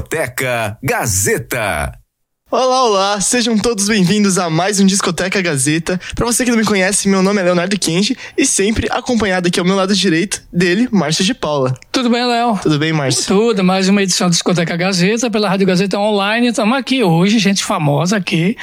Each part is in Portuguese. Discoteca Gazeta. Olá, olá! Sejam todos bem-vindos a mais um Discoteca Gazeta. Pra você que não me conhece, meu nome é Leonardo Kenji e sempre acompanhado aqui ao meu lado direito dele, Márcio de Paula. Tudo bem, Léo? Tudo bem, Márcio? Tudo, mais uma edição do Discoteca Gazeta pela Rádio Gazeta Online. Estamos aqui hoje, gente famosa aqui,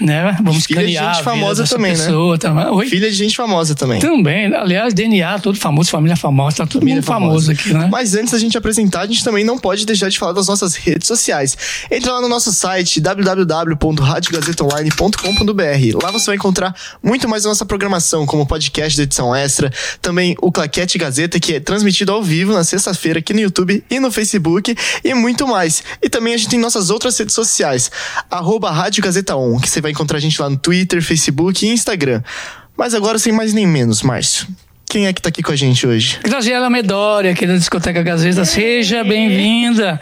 né? Vamos criar gente famosa também, pessoa, né? Oi? Filha de gente famosa também. Também, aliás, DNA, todo famoso, família famosa, tá todo mundo famoso aqui, né? Mas antes da gente apresentar, a gente também não pode deixar de falar das nossas redes sociais. Entra lá no nosso site, www.radiogazetaonline.com.br. Lá você vai encontrar muito mais da nossa programação, como podcast da edição extra, também o Claquete Gazeta, que é transmitido ao vivo na sexta-feira aqui no YouTube e no Facebook, e muito mais. E também a gente tem nossas outras redes sociais, @RádioGazetaOn, que você vai encontrar a gente lá no Twitter, Facebook e Instagram. Mas agora, sem mais nem menos, Márcio, quem é que tá aqui com a gente hoje? Graziela Medori, aqui da Discoteca Gazeta. Seja bem-vinda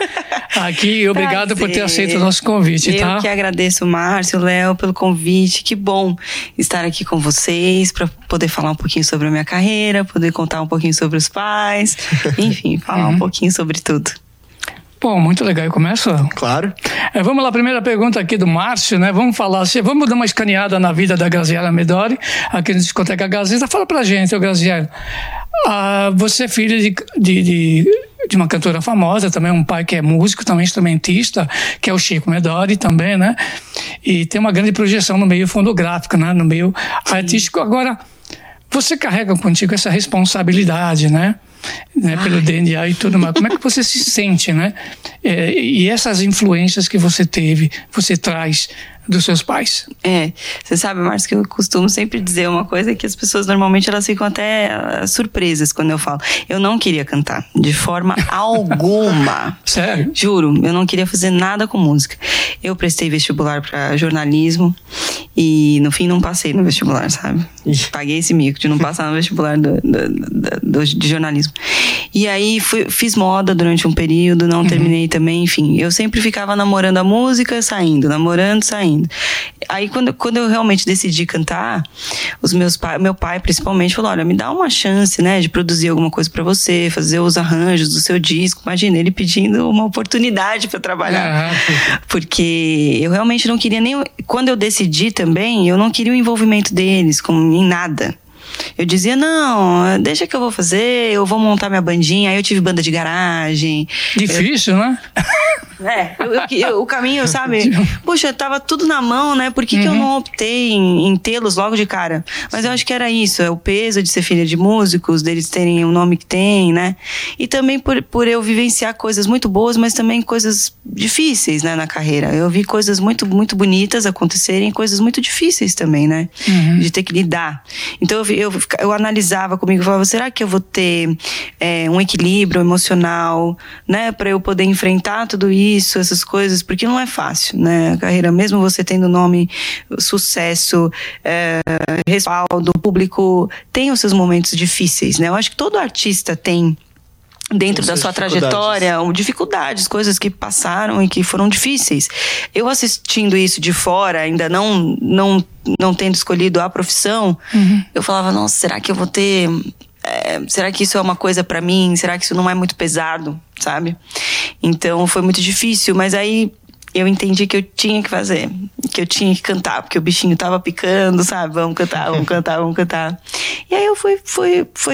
aqui. Obrigado por ter aceito o nosso convite, tá? Eu que agradeço, Márcio, Léo, pelo convite. Que bom estar aqui com vocês para poder falar um pouquinho sobre a minha carreira, poder contar um pouquinho sobre os pais, enfim, falar um pouquinho sobre tudo. Bom, muito legal. Eu começo? Claro. Vamos lá, primeira pergunta aqui do Márcio, né? Vamos falar, vamos dar uma escaneada na vida da Graziela Medori, aqui no Discoteca Gazeta. Fala pra gente, ô Graziela, você é filha de uma cantora famosa, também um pai que é músico, também instrumentista, que é o Chico Medori também, né? E tem uma grande projeção no meio fonográfico, né? No meio artístico. Agora, você carrega contigo essa responsabilidade, né? Pelo DNA e tudo mais. Como é que você se sente, né? E essas influências que você teve, você traz dos seus pais? Você sabe, Márcio, que eu costumo sempre dizer uma coisa que as pessoas normalmente elas ficam até surpresas quando eu falo. Eu não queria cantar, de forma alguma. Sério? Juro, eu não queria fazer nada com música. Eu prestei vestibular para jornalismo e no fim não passei no vestibular, sabe? Paguei esse mico de não passar no vestibular de jornalismo. E aí fiz moda durante um período, não terminei também, enfim. Eu sempre ficava namorando a música, saindo, namorando, saindo. Aí quando eu realmente decidi cantar, meu pai principalmente falou, olha, me dá uma chance, né, de produzir alguma coisa pra você, fazer os arranjos do seu disco. Imagina, ele pedindo uma oportunidade pra trabalhar. Porque eu realmente não queria nem... Quando eu decidi também, eu não queria o envolvimento deles em nada. Eu dizia, não, deixa que eu vou fazer, eu vou montar minha bandinha. Aí eu tive banda de garagem. Difícil, né? O caminho, sabe? Puxa, tava tudo na mão, né? Por que que eu não optei em tê-los logo de cara? Mas eu acho que era isso, é o peso de ser filha de músicos, deles terem o nome que tem, né? E também por eu vivenciar coisas muito boas, mas também coisas difíceis, né, na carreira. Eu vi coisas muito, muito bonitas acontecerem, coisas muito difíceis também, né? De ter que lidar. Então eu analisava comigo, falava, será que eu vou ter um equilíbrio emocional, né, pra eu poder enfrentar tudo isso, essas coisas, porque não é fácil, né? A carreira, mesmo você tendo nome, sucesso, respaldo, público, tem os seus momentos difíceis, né? Eu acho que todo artista tem dentro da sua trajetória, dificuldades, coisas que passaram e que foram difíceis. Eu assistindo isso de fora, ainda não tendo escolhido a profissão, eu falava, nossa, será que eu vou ter... será que isso é uma coisa pra mim? Será que isso não é muito pesado, sabe? Então foi muito difícil, mas aí eu entendi que eu tinha que fazer, que eu tinha que cantar, porque o bichinho tava picando, sabe? Vamos cantar, vamos cantar, vamos cantar. E aí eu foi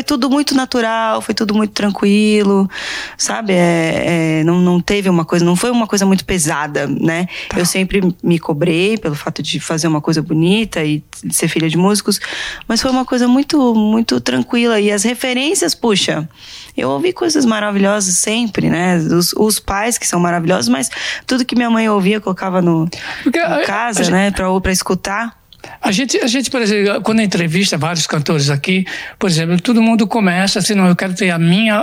tudo muito natural, foi tudo muito tranquilo, sabe? Não teve uma coisa, não foi uma coisa muito pesada, né? Tá. Eu sempre me cobrei pelo fato de fazer uma coisa bonita e ser filha de músicos, mas foi uma coisa muito, muito tranquila. E as referências, puxa, eu ouvi coisas maravilhosas sempre, né? Os pais que são maravilhosos, mas tudo que minha mãe ouvia, colocava no casa, né, pra escutar. A gente, por exemplo, quando entrevista vários cantores aqui, por exemplo, todo mundo começa assim, não, eu quero ter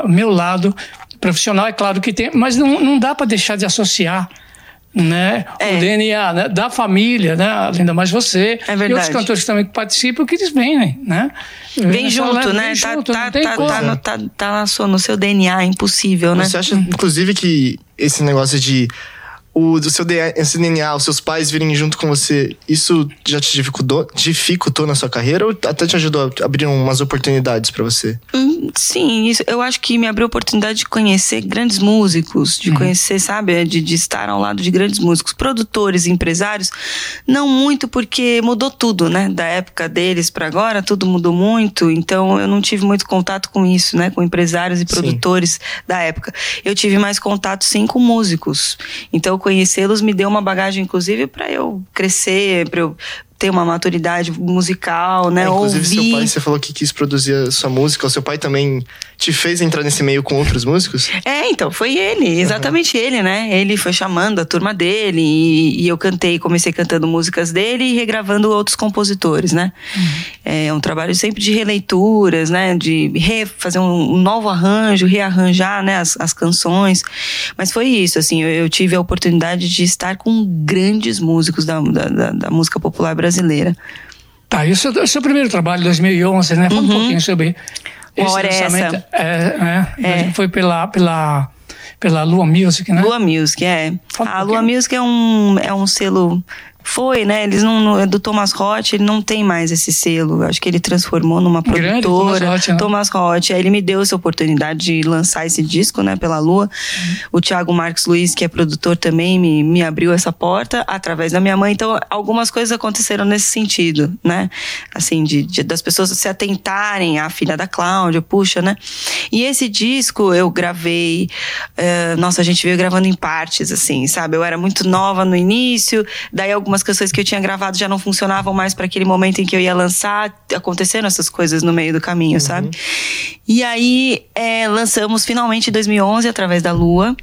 meu lado profissional, é claro que tem, mas não dá para deixar de associar, né, o DNA, né, da família, né, ainda mais você. É verdade. E outros cantores também que participam, que eles vêm, né? Vem junto, né? Tá no seu DNA, é impossível, né? Você acha, inclusive, que esse negócio de o seu DNA, os seus pais virem junto com você, isso já te dificultou na sua carreira ou até te ajudou a abrir umas oportunidades pra você? Sim, isso, eu acho que me abriu a oportunidade de conhecer grandes músicos, de conhecer, sabe, de estar ao lado de grandes músicos, produtores, empresários, não muito porque mudou tudo, né, da época deles pra agora, tudo mudou muito, então eu não tive muito contato com isso, né, com empresários e produtores da época. Eu tive mais contato, sim, com músicos, então conhecê-los me deu uma bagagem, inclusive, para eu crescer, para eu ter uma maturidade musical, né? Inclusive, ouvir. Seu pai, você falou que quis produzir a sua música. O seu pai também te fez entrar nesse meio com outros músicos? É, então, foi ele. Exatamente ele, né? Ele foi chamando a turma dele e eu cantei, comecei cantando músicas dele e regravando outros compositores, né? É um trabalho sempre de releituras, né? De fazer um novo arranjo, rearranjar, né? As canções. Mas foi isso, assim. Eu tive a oportunidade de estar com grandes músicos da música popular brasileira. Tá, e o seu primeiro trabalho, 2011, né? Fala um pouquinho sobre esse lançamento. Foi pela Lua Music, né? Lua Music, é. A Lua Music é um selo... Foi, né? Eles não, do Thomas Roth, ele não tem mais esse selo. Acho que ele transformou numa grande produtora. Thomas Roth. Aí ele me deu essa oportunidade de lançar esse disco, né? Pela Lua. O Thiago Marcos Luiz, que é produtor também, me abriu essa porta através da minha mãe. Então, algumas coisas aconteceram nesse sentido, né? Assim, das pessoas se atentarem à filha da Cláudia, puxa, né? E esse disco eu gravei... nossa, a gente veio gravando em partes, assim, sabe? Eu era muito nova no início, daí algumas as canções que eu tinha gravado já não funcionavam mais para aquele momento em que eu ia lançar. Aconteceram essas coisas no meio do caminho, sabe? E aí, lançamos finalmente em 2011, através da Lua.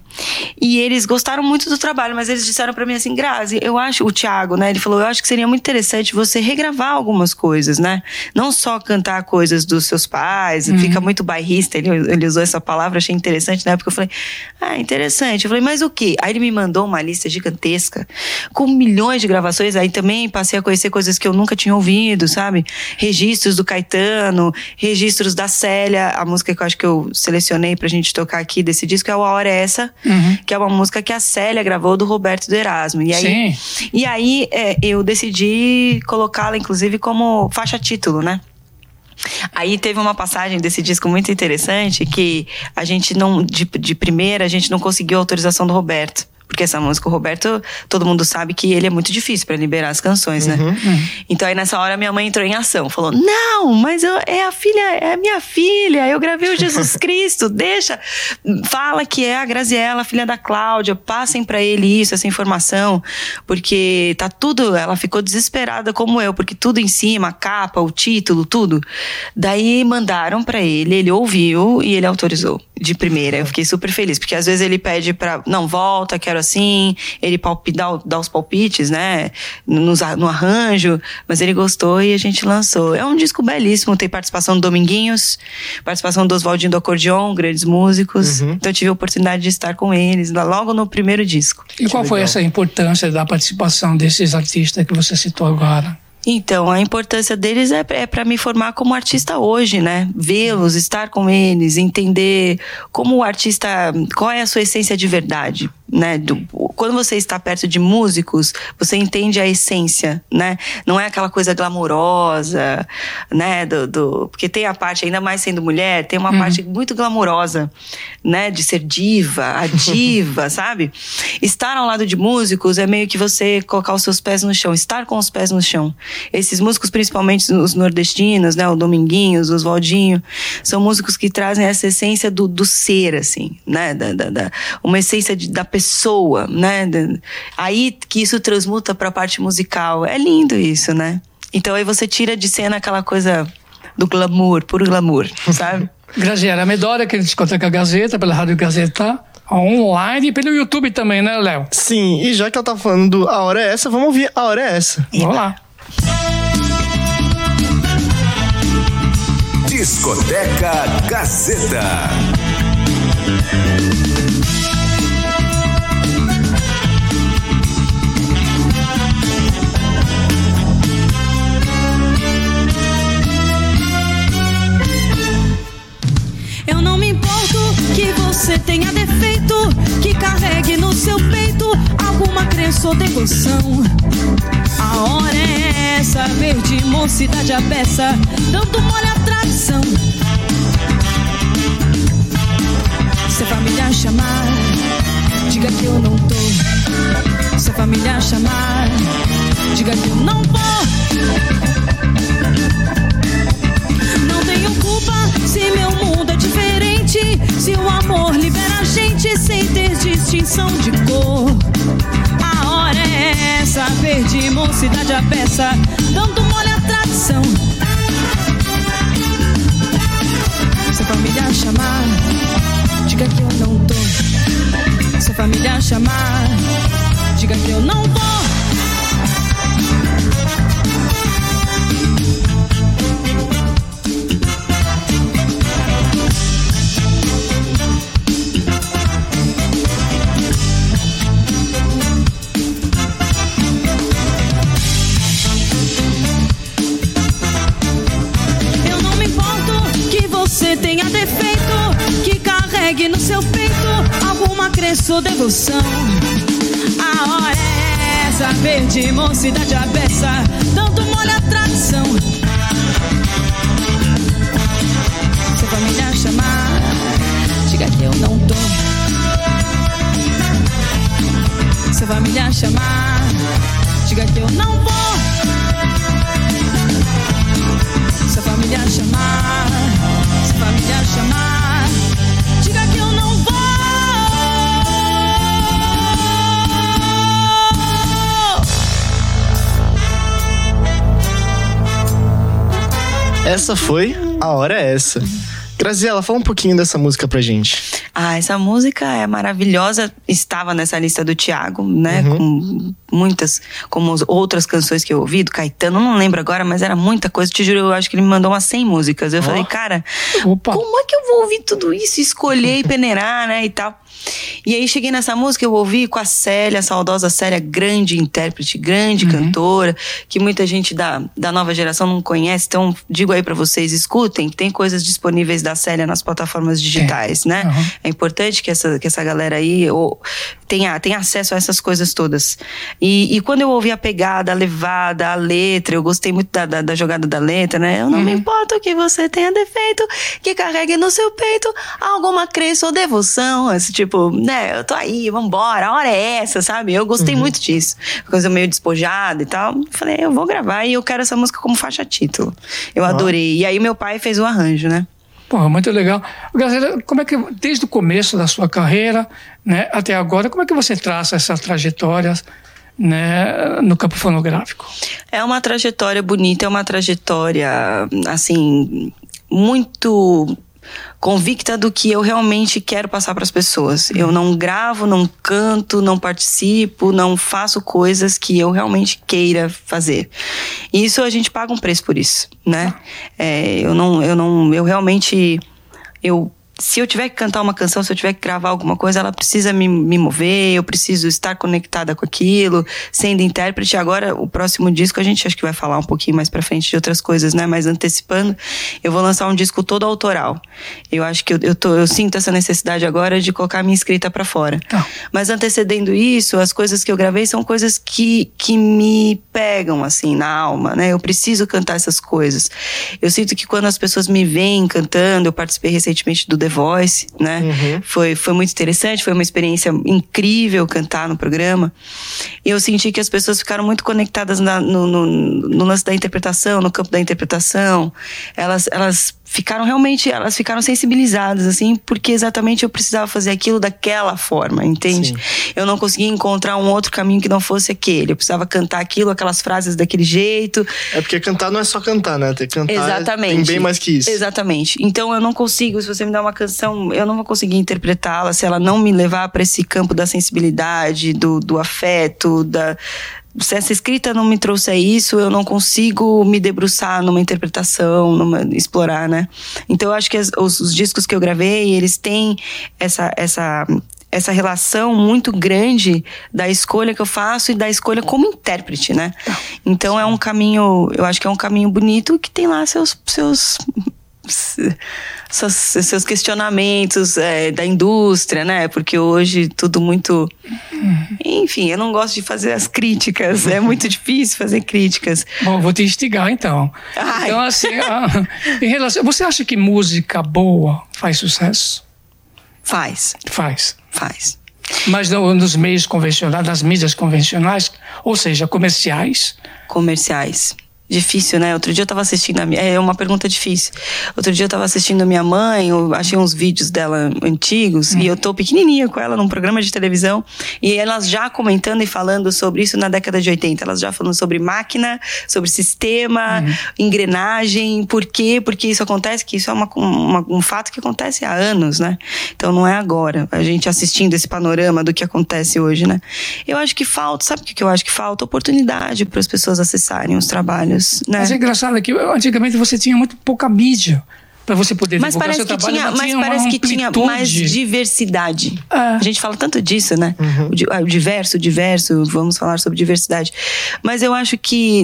E eles gostaram muito do trabalho, mas eles disseram pra mim assim, Grazi, eu acho... O Thiago, né? Ele falou, eu acho que seria muito interessante você regravar algumas coisas, né? Não só cantar coisas dos seus pais, fica muito bairrista. Ele usou essa palavra, achei interessante na época. Eu falei, interessante. Eu falei, mas o quê? Aí ele me mandou uma lista gigantesca, com milhões de gravações. Aí também passei a conhecer coisas que eu nunca tinha ouvido, sabe? Registros do Caetano, registros da Célia. A música que eu acho que eu selecionei pra gente tocar aqui desse disco é o A Hora É Essa, que é uma música que a Célia gravou do Roberto do Erasmo. E aí, eu decidi colocá-la, inclusive, como faixa título, né? Aí teve uma passagem desse disco muito interessante que a gente não... De primeira, a gente não conseguiu a autorização do Roberto. Porque essa música, o Roberto, todo mundo sabe que ele é muito difícil pra liberar as canções, né? Então aí nessa hora minha mãe entrou em ação, falou, não, mas é a minha filha, eu gravei o Jesus Cristo, deixa, fala que é a Graziela, filha da Cláudia, passem pra ele isso, essa informação, porque tá tudo, ela ficou desesperada como eu, porque tudo em cima, a capa, o título, tudo. Daí mandaram pra ele, ele ouviu e ele autorizou de primeira. Eu fiquei super feliz, porque às vezes ele pede pra, não, volta, quero assim, ele dá os palpites, né, no arranjo, mas ele gostou e a gente lançou. É um disco belíssimo, tem participação do Dominguinhos, participação do Oswaldinho do Acordeon, grandes músicos, então eu tive a oportunidade de estar com eles logo no primeiro disco. E qual foi essa importância da participação desses artistas que você citou agora? Então, a importância deles é para me formar como artista hoje, né? Vê-los, estar com eles, entender como o artista, qual é a sua essência de verdade, né? Quando você está perto de músicos, você entende a essência, né? Não é aquela coisa glamourosa, né? Porque tem a parte, ainda mais sendo mulher, tem uma parte muito glamourosa, né? De ser diva, a diva, sabe? Estar ao lado de músicos é meio que você colocar os seus pés no chão, estar com os pés no chão. Esses músicos, principalmente os nordestinos, né? O Dominguinhos, o Oswaldinho, são músicos que trazem essa essência do ser, assim, né? Uma essência da pessoa, né? Aí que isso transmuta pra parte musical. É lindo isso, né? Então aí você tira de cena aquela coisa do glamour, puro glamour, sabe? Graziela Medori, que Discoteca Gazeta, pela Rádio Gazeta Online e pelo YouTube também, né, Léo? Sim, e já que ela tá falando A Hora É Essa, vamos ouvir A Hora É Essa. Vamos lá. Discoteca Gazeta. Eu não me importo que você tenha defeito, que carregue no seu peito alguma crença ou devoção. A hora é essa, verde mocidade à beça, tanto mole a tradição. Se a família chamar, diga que eu não tô. Se a família chamar, diga que eu não vou. Não tenho culpa se meu mundo é diferente, se o amor libera a gente sem ter distinção de cor. A hora é essa, perdi mocidade à peça, dando mole à tradição. Se a família chamar, diga que eu não tô. Se a família chamar, diga que eu não vou. Eu não me importo que você tenha defeito, pegue no seu peito alguma crença ou devoção. A hora é essa, verde mocidade à beça, tanto mole a tradição. Se a família chamar, diga que eu não tô. Se a família chamar, diga que eu não vou. Se a família chamar, se a família chamar, diga que eu não vou. Essa foi A Hora É Essa. Graziela, fala um pouquinho dessa música pra gente. Ah, essa música é maravilhosa. Estava nessa lista do Thiago, né? Uhum. Com muitas, como outras canções que eu ouvi, do Caetano, não lembro agora, mas era muita coisa. Te juro, eu acho que ele me mandou umas 100 músicas. Eu falei, cara, opa, como é que eu vou ouvir tudo isso? Escolher e peneirar, né? E tal. E aí cheguei nessa música, eu ouvi com a Célia, a saudosa Célia, grande intérprete, grande cantora, que muita gente da nova geração não conhece. Então, digo aí pra vocês, escutem, tem coisas disponíveis da Célia nas plataformas digitais, né? Uhum. É importante que essa galera aí tenha acesso a essas coisas todas. E quando eu ouvi a pegada, a levada, a letra, eu gostei muito da jogada da letra, né? Eu não me importo que você tenha defeito, que carregue no seu peito alguma crença ou devoção, esse tipo, né, eu tô aí, vambora, a hora é essa, sabe? Eu gostei muito disso. Coisa meio despojada e tal. Falei, eu vou gravar e eu quero essa música como faixa título. Eu adorei. E aí meu pai fez o arranjo, né? Porra, muito legal. Graziela, como é que, desde o começo da sua carreira, né, até agora, como é que você traça essas trajetórias, né, no campo fonográfico? É uma trajetória bonita, é uma trajetória, assim, muito convicta do que eu realmente quero passar para as pessoas. Eu não gravo, não canto, não participo, não faço coisas que eu realmente queira fazer. E isso a gente paga um preço por isso, né? É, eu realmente se eu tiver que cantar uma canção, se eu tiver que gravar alguma coisa, ela precisa me mover, eu preciso estar conectada com aquilo, sendo intérprete. Agora, o próximo disco, a gente acho que vai falar um pouquinho mais pra frente de outras coisas, né? Mas antecipando, eu vou lançar um disco todo autoral. Eu acho que eu sinto essa necessidade agora de colocar minha escrita pra fora. Tá. Mas antecedendo isso, as coisas que eu gravei são coisas que me pegam, assim, na alma, né? Eu preciso cantar essas coisas. Eu sinto que quando as pessoas me veem cantando, eu participei recentemente do The Voice, né? Uhum. Foi muito interessante, foi uma experiência incrível cantar no programa. E eu senti que as pessoas ficaram muito conectadas no lance da interpretação, no campo da interpretação. Elas ficaram sensibilizadas, assim, porque exatamente eu precisava fazer aquilo daquela forma, entende? Sim. Eu não conseguia encontrar um outro caminho que não fosse aquele. Eu precisava cantar aquilo, aquelas frases daquele jeito. É porque cantar não é só cantar, né? Ter cantar exatamente. Tem bem mais que isso. Exatamente. Então eu não consigo, se você me dá uma canção, eu não vou conseguir interpretá-la se ela não me levar para esse campo da sensibilidade, do afeto, se essa escrita não me trouxer isso, eu não consigo me debruçar numa interpretação, explorar, né? Então eu acho que os discos que eu gravei, eles têm essa relação muito grande da escolha que eu faço e da escolha como intérprete, né? Então é um caminho, eu acho que é um caminho bonito que tem lá seus seus questionamentos da indústria, né? Porque hoje tudo muito... Enfim, eu não gosto de fazer as críticas. É muito difícil fazer críticas. Bom, vou te instigar, então. Ai. Então, assim, em relação... Você acha que música boa faz sucesso? Faz. Mas nos meios convencionais, nas mídias convencionais, ou seja, comerciais? Comerciais. Difícil, né? Outro dia eu tava assistindo a minha... É uma pergunta difícil. Outro dia eu tava assistindo a minha mãe, eu achei uns vídeos dela antigos, e eu tô pequenininha com ela num programa de televisão, e elas já comentando e falando sobre isso na década de 80. Elas já falando sobre máquina, sobre sistema, engrenagem, por quê? Porque isso acontece, que isso é um fato que acontece há anos, né? Então não é agora. A gente assistindo esse panorama do que acontece hoje, né? Eu acho que falta, sabe o que eu acho que falta? Oportunidade para as pessoas acessarem os trabalhos. Né? Mas é engraçado que antigamente você tinha muito pouca mídia para você poder divulgar seu trabalho. Mas parece que tinha mais diversidade. Ah. A gente fala tanto disso, né? Uhum. O diverso, vamos falar sobre diversidade. Mas eu acho que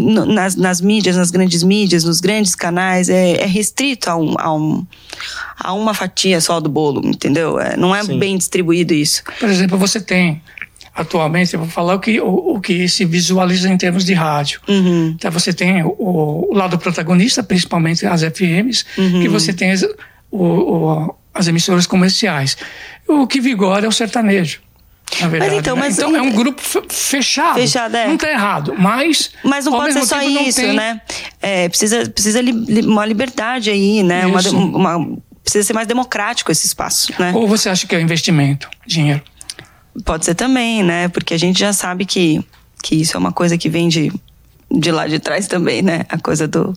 nas mídias, nas grandes mídias, nos grandes canais, é restrito a uma fatia só do bolo, entendeu? Não é bem distribuído isso. Por exemplo, você tem... Atualmente, eu vou falar o que se visualiza em termos de rádio. Uhum. Então, você tem o lado protagonista, principalmente as FMs, que você tem as emissoras comerciais. O que vigora é o sertanejo, na verdade. Então é um grupo fechado. Não está errado, mas não pode ser só isso, tem... né? Precisa uma liberdade aí, né? Precisa ser mais democrático esse espaço, né? Ou você acha que é investimento, dinheiro? Pode ser também, né? Porque a gente já sabe que isso é uma coisa que vem de lá de trás também, né? A coisa do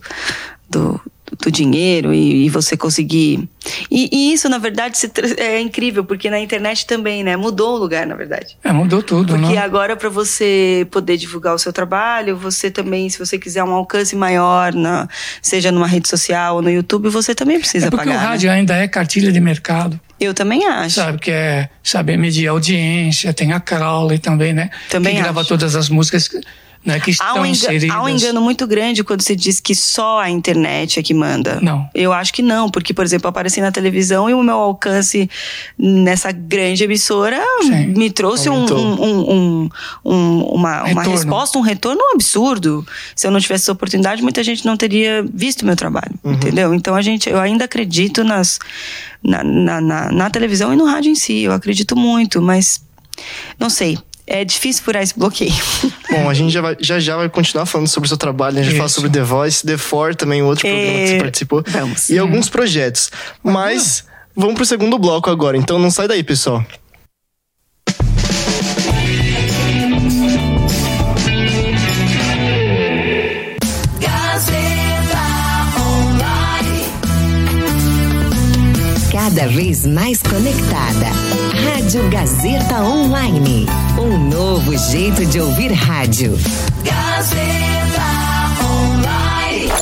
dinheiro e você conseguir... E isso, na verdade, é incrível, porque na internet também, né? Mudou o lugar, na verdade. Mudou tudo, né? Porque agora, para você poder divulgar o seu trabalho, você também, se você quiser um alcance maior, seja numa rede social ou no YouTube, você também precisa pagar. Porque o rádio, né, ainda é cartilha de mercado. Eu também acho. Sabe, que é saber medir a audiência, tem a Crowley também, né? Também que grava todas as músicas... Né, que estão inseridas. Há um engano muito grande quando se diz que só a internet é que manda. Não. Eu acho que não, porque, por exemplo, eu apareci na televisão e o meu alcance nessa grande emissora me trouxe uma resposta, um retorno absurdo. Se eu não tivesse essa oportunidade, muita gente não teria visto o meu trabalho, entendeu? Então, eu ainda acredito na televisão e no rádio em si. Eu acredito muito, mas não sei. É difícil furar esse bloqueio. Bom, a gente já vai continuar falando sobre o seu trabalho. A gente fala sobre The Voice, The Four, também outro programa que você participou. Vamos. E alguns projetos. Mas vamos pro segundo bloco agora. Então não sai daí, pessoal. Cada vez mais conectada. Rádio Gazeta Online. Um novo jeito de ouvir rádio. Gazeta Online.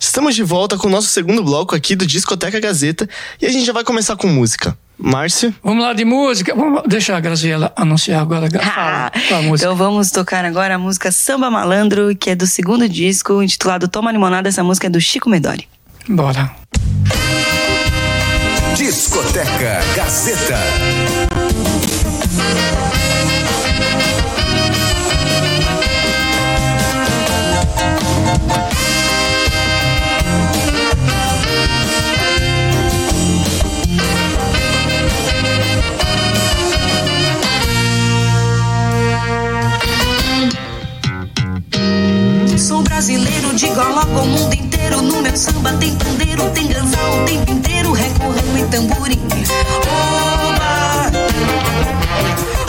Estamos de volta com o nosso segundo bloco aqui do Discoteca Gazeta. E a gente já vai começar com música. Márcio? Vamos lá de música. Vamos deixar a Graziela anunciar agora a música. Então vamos tocar agora a música Samba Malandro, que é do segundo disco, intitulado Toma Limonada. Essa música é do Chico Medori. Bora. Discoteca Gazeta. Sou brasileiro de gola com o mundo inteiro. No meu samba tem pandeiro, tem ganzão, o tempo inteiro recorrendo e tamborim. Oba,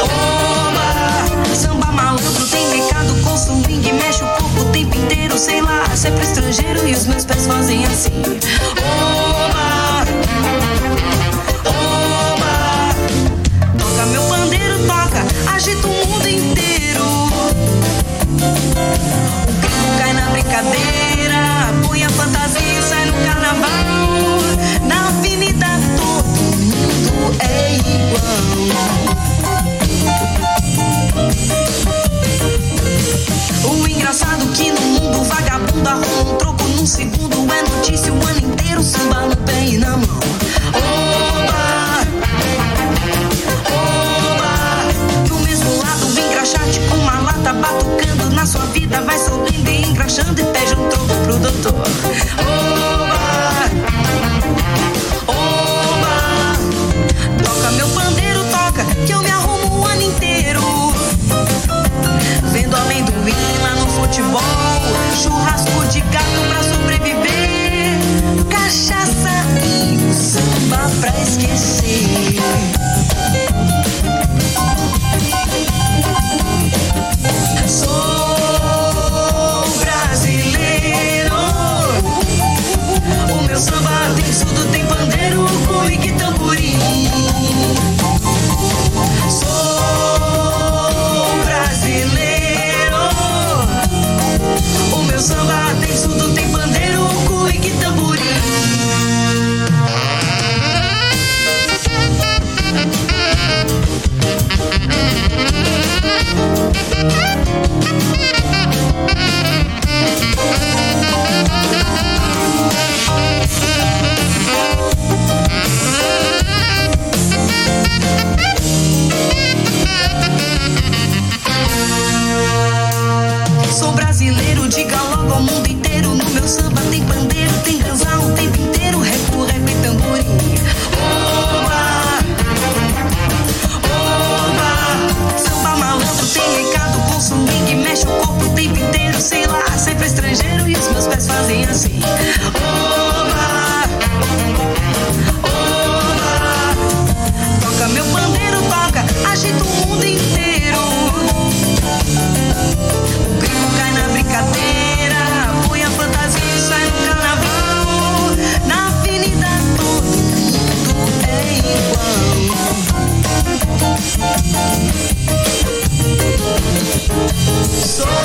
oba, samba malandro tem mercado com swing, mexe o corpo o tempo inteiro, sei lá, se é pro estrangeiro e os meus pés fazem assim. Oba, oba, toca meu pandeiro, toca, agita o mundo inteiro. Cai na brincadeira, põe a fantasia e sai no carnaval. Na avenida todo mundo é igual. O segundo é notícia, o ano inteiro samba no pé e na mão. Oba, oba, do mesmo lado o engraxate com uma lata batucando na sua vida, vai sorrindo e engraxando e pede um troco pro doutor. Oba, oba, toca meu pandeiro, toca, que eu me arrumo o ano inteiro, vendo amendoim lá no futebol, churrasco de gato pra sobreviver, cachaça e samba pra esquecer. Sou brasileiro, o meu samba tem surdo, tem pandeiro, cuíque, tamborim. Sou brasileiro, o meu samba tem surdo, tem pandeiro, cuíque, tamborim. Sou brasileiro, diga logo ao mundo inteiro, no meu samba tem pandeiro, tem ganzá o tempo inteiro, repo, rap e tamborim. Oba, oba, samba malandro tem recado com swing, mexe o corpo o tempo inteiro, sei lá, sempre estrangeiro e os meus pés fazem assim. Oba, oba, toca meu pandeiro, toca, agita o mundo inteiro. Brincadeira, põe a fantasia e sai no carnaval. Na avenida todo mundo é igual. Sou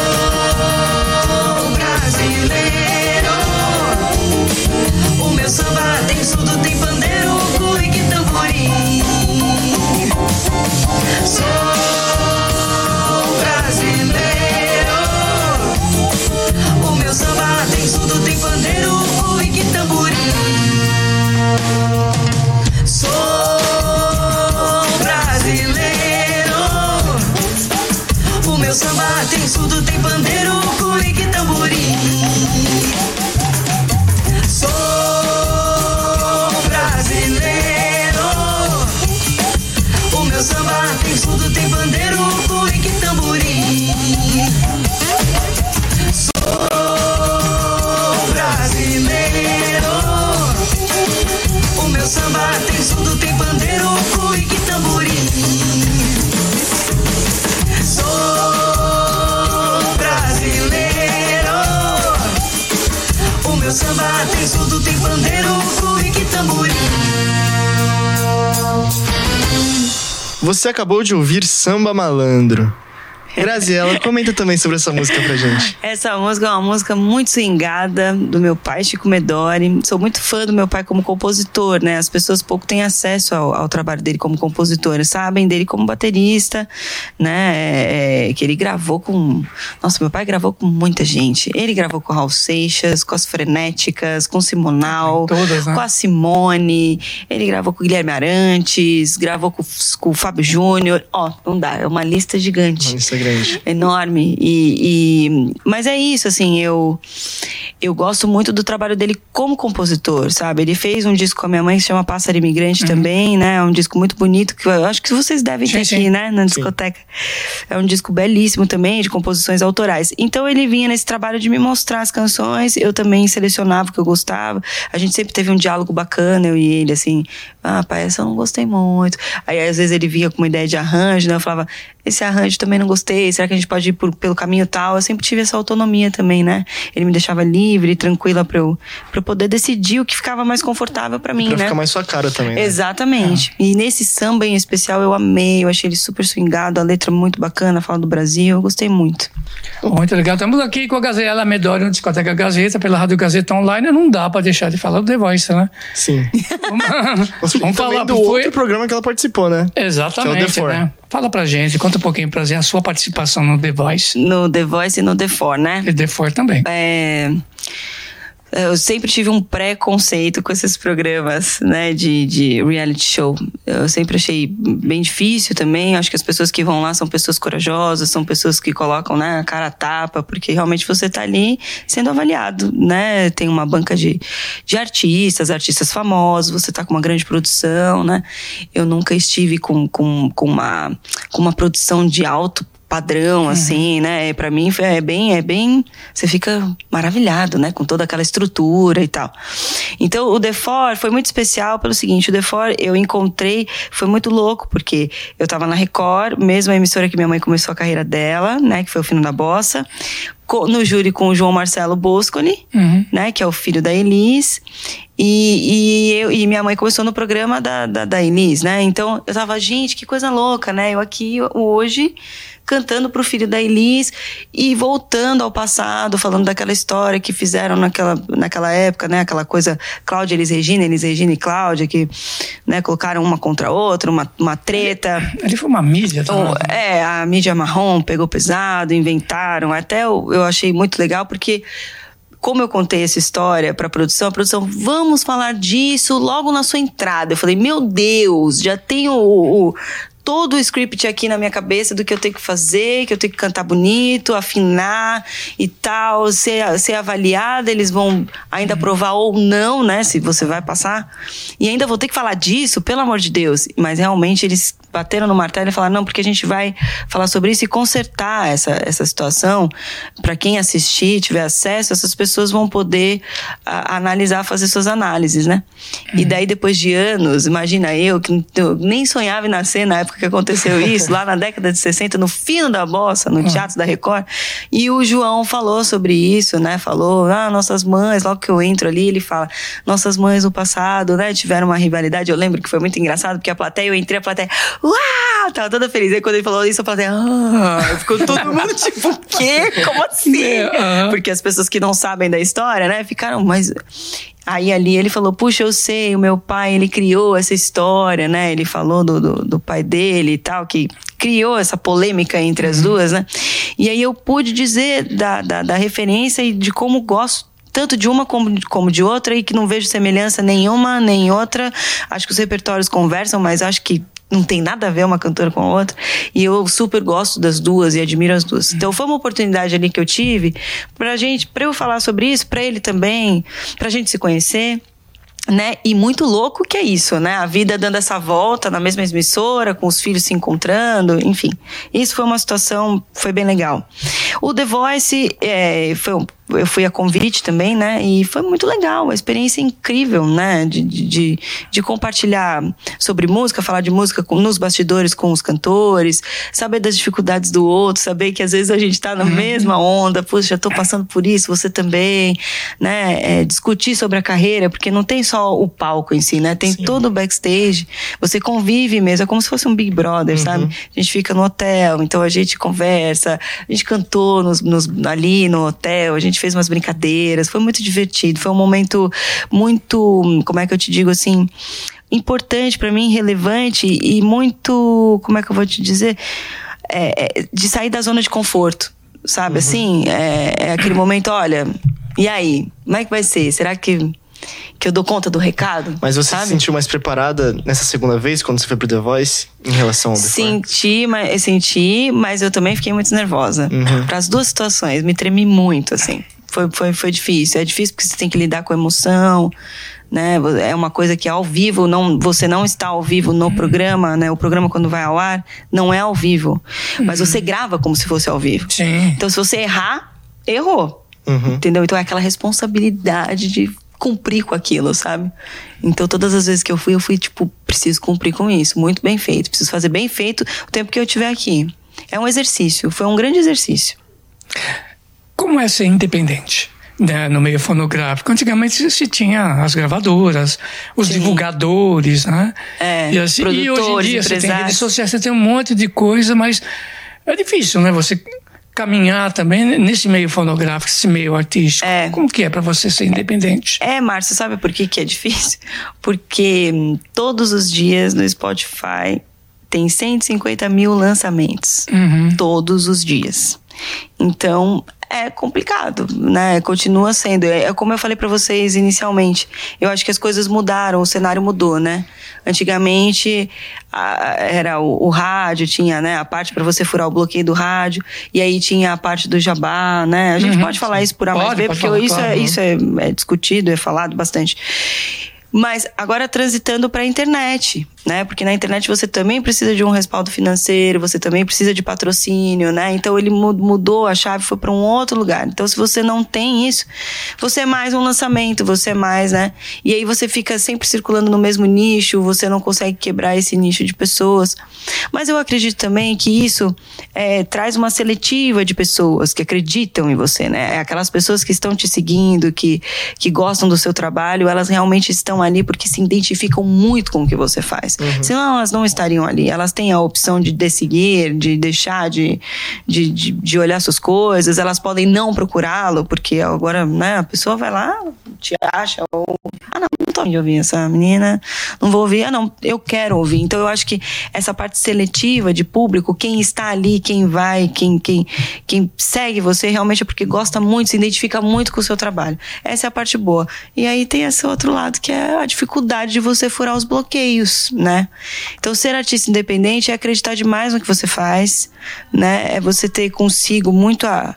brasileiro, o meu samba tem surdo, tem pandeiro, cuíque, tamborim. Sou brasileiro, o meu samba tem surdo, tem pandeiro, cuíque, tamborim. Sou brasileiro, o meu samba tem surdo, tem pandeiro, cuíque, tamborim. Sou brasileiro, o meu samba tem surdo, tem pandeiro, cuíque, tamborim. O meu samba tem surdo, tem pandeiro, cuíque, tamborim. Sou brasileiro, o meu samba tem surdo, tem pandeiro, cuíque, tamborim. Você acabou de ouvir Samba Malandro. Graziela, comenta também sobre essa música pra gente. Essa música é uma música muito swingada do meu pai, Chico Medori. Sou muito fã do meu pai como compositor, né? As pessoas pouco têm acesso ao trabalho dele como compositor. Sabem dele como baterista, né? Que ele gravou com... Nossa, meu pai gravou com muita gente. Ele gravou com Raul Seixas, com as Frenéticas, com Simonal, todas, né? Com a Simone. Ele gravou com o Guilherme Arantes, gravou com o Fábio Júnior. Ó, não dá, é uma lista gigante. Uma lista enorme. Mas é isso, assim, eu gosto muito do trabalho dele como compositor, sabe? Ele fez um disco com a minha mãe que se chama Pássaro Imigrante, uhum, também, né? É um disco muito bonito, que eu acho que vocês devem ter aqui, né? Na discoteca. Sim. É um disco belíssimo também, de composições autorais. Então ele vinha nesse trabalho de me mostrar as canções, eu também selecionava o que eu gostava. A gente sempre teve um diálogo bacana, eu e ele, assim, ah, pai, essa eu não gostei muito. Aí às vezes ele vinha com uma ideia de arranjo, né? Eu falava, esse arranjo também não gostei, será que a gente pode ir pelo caminho tal? Eu sempre tive essa autonomia também, né? Ele me deixava livre e tranquila pra eu poder decidir o que ficava mais confortável pra mim, pra, né? Pra ficar mais sua cara também, né? Exatamente. É. E nesse samba em especial eu amei, eu achei ele super swingado, a letra muito bacana, fala do Brasil, eu gostei muito. Muito legal. Estamos aqui com a Graziela Medori, na Discoteca Gazeta, pela Rádio Gazeta Online. Não dá pra deixar de falar do The Voice, né? Sim. Vamos falar do outro programa que ela participou, né? Exatamente, que é o The Four, né? Fala pra gente, conta um pouquinho pra gente a sua participação no The Voice. No The Voice e no The Four, né? E The Four também. eu sempre tive um preconceito com esses programas, né, de reality show. Eu sempre achei bem difícil também. Acho que as pessoas que vão lá são pessoas corajosas, são pessoas que colocam, né, a cara a tapa, porque realmente você tá ali sendo avaliado, né? Tem uma banca de artistas famosos, você tá com uma grande produção, né? Eu nunca estive com uma produção de alto padrão, assim, né? Pra mim é bem... Você fica maravilhado, né? Com toda aquela estrutura e tal. Então, o The Four foi muito especial pelo seguinte. O The Four eu encontrei... Foi muito louco, porque eu tava na Record, mesma emissora que minha mãe começou a carreira dela, né? Que foi o Fino da Bossa. No júri com o João Marcelo Boscoli, né? Que é o filho da Elis. E minha mãe começou no programa da Elis, né? Então, eu tava, gente, que coisa louca, né? Eu aqui hoje... cantando pro filho da Elis e voltando ao passado, falando daquela história que fizeram naquela época, né? Aquela coisa, Cláudia, Elis Regina e Cláudia, que, né, colocaram uma contra a outra, uma treta. Ali foi uma mídia, tá? A mídia marrom pegou pesado, inventaram. Até eu achei muito legal, porque... Como eu contei essa história pra produção, a produção, vamos falar disso logo na sua entrada. Eu falei, meu Deus, já tenho todo o script aqui na minha cabeça do que eu tenho que fazer, que eu tenho que cantar bonito, afinar e tal, ser avaliada, eles vão ainda aprovar ou não, né, se você vai passar. E ainda vou ter que falar disso, pelo amor de Deus. Mas realmente eles bateram no martelo e falaram, não, porque a gente vai falar sobre isso e consertar essa situação. Para quem assistir, tiver acesso, essas pessoas vão poder analisar, fazer suas análises, né? E daí, depois de anos, imagina eu, que eu nem sonhava em nascer na época que aconteceu isso, lá na década de 60, no Fino da Bossa, no Teatro da Record. E o João falou sobre isso, né? Falou, nossas mães, logo que eu entro ali, ele fala, nossas mães no passado, né? Tiveram uma rivalidade. Eu lembro que foi muito engraçado, porque eu entrei, a plateia, uau! Tava toda feliz. Aí quando ele falou isso, a plateia, ficou todo mundo tipo, o quê? Como assim? Porque as pessoas que não sabem da história, né? Ficaram, mas... Aí ali ele falou, puxa, eu sei, o meu pai, ele criou essa história, né? Ele falou do pai dele e tal, que criou essa polêmica entre as duas, né? E aí eu pude dizer da referência e de como gosto tanto de uma como de outra, e que não vejo semelhança nenhuma nem outra. Acho que os repertórios conversam, mas acho que não tem nada a ver uma cantora com a outra. E eu super gosto das duas e admiro as duas. Então foi uma oportunidade ali que eu tive pra eu falar sobre isso, pra ele também, pra gente se conhecer, né? E muito louco que é isso, né? A vida dando essa volta na mesma emissora, com os filhos se encontrando, enfim. Isso foi uma situação, foi bem legal. O The Voice eu fui a convite também, né? E foi muito legal, uma experiência incrível, né? De compartilhar sobre música, falar de música nos bastidores com os cantores, saber das dificuldades do outro, saber que às vezes a gente tá na mesma onda, puxa, tô passando por isso, você também, né? Discutir sobre a carreira, porque não tem só o palco em si, né? Tem Sim. todo o backstage, você convive mesmo, é como se fosse um Big Brother, sabe? A gente fica no hotel, então a gente conversa, a gente cantou ali no hotel, a gente fez umas brincadeiras, foi muito divertido, foi um momento muito, como é que eu te digo assim, importante pra mim, relevante e muito, como é que eu vou te dizer, de sair da zona de conforto, sabe, assim, é aquele momento, olha, e aí, como é que vai ser, será que eu dou conta do recado? Mas você se sentiu mais preparada nessa segunda vez, quando você foi pro The Voice, em relação ao The Voice? Senti, mas eu também fiquei muito nervosa. Para as duas situações, me tremi muito, assim. Foi difícil. É difícil porque você tem que lidar com emoção, né? É uma coisa que ao vivo, você não está ao vivo no programa, né? O programa, quando vai ao ar, não é ao vivo. Mas você grava como se fosse ao vivo. Sim. Então, se você errar, errou. Entendeu? Então, é aquela responsabilidade de cumprir com aquilo, sabe? Então, todas as vezes que eu fui tipo, preciso cumprir com isso, muito bem feito, preciso fazer bem feito o tempo que eu estiver aqui. É um exercício, foi um grande exercício. Como é ser independente, né, no meio fonográfico? Antigamente se tinha as gravadoras, os Sim. divulgadores, né? E assim, produtores, e hoje em dia empresários. Você tem redes sociais, você tem um monte de coisa, mas é difícil, né? Você caminhar também nesse meio fonográfico, esse meio artístico. Como que é pra você ser independente? Márcio, sabe por que é difícil? Porque todos os dias no Spotify tem 150 mil lançamentos. Todos os dias. Então, é complicado, né? Continua sendo. É como eu falei pra vocês inicialmente. Eu acho que as coisas mudaram, o cenário mudou, né? Antigamente era o rádio, tinha, né, a parte pra você furar o bloqueio do rádio, e aí tinha a parte do jabá, né? A gente pode falar isso por A mais B, porque isso é discutido, é falado bastante. Mas agora transitando para a internet, né? Porque na internet você também precisa de um respaldo financeiro, você também precisa de patrocínio, né? Então ele mudou a chave, foi para um outro lugar. Então se você não tem isso, você é mais um lançamento, você é mais, né? E aí você fica sempre circulando no mesmo nicho, você não consegue quebrar esse nicho de pessoas. Mas eu acredito também que isso traz uma seletiva de pessoas que acreditam em você, né? Aquelas pessoas que estão te seguindo, que gostam do seu trabalho, elas realmente estão ali porque se identificam muito com o que você faz. Uhum. Senão elas não estariam ali. Elas têm a opção de desseguir, de deixar de olhar suas coisas. Elas podem não procurá-lo, porque agora, né, a pessoa vai lá, te acha, ou... Ah, não tô de ouvir essa menina. Não vou ouvir. Ah, não, eu quero ouvir. Então, eu acho que essa parte seletiva de público, quem está ali, quem vai, quem segue você, realmente é porque gosta muito, se identifica muito com o seu trabalho. Essa é a parte boa. E aí tem esse outro lado, que é a dificuldade de você furar os bloqueios, né? Então, ser artista independente é acreditar demais no que você faz, né? É você ter consigo muito a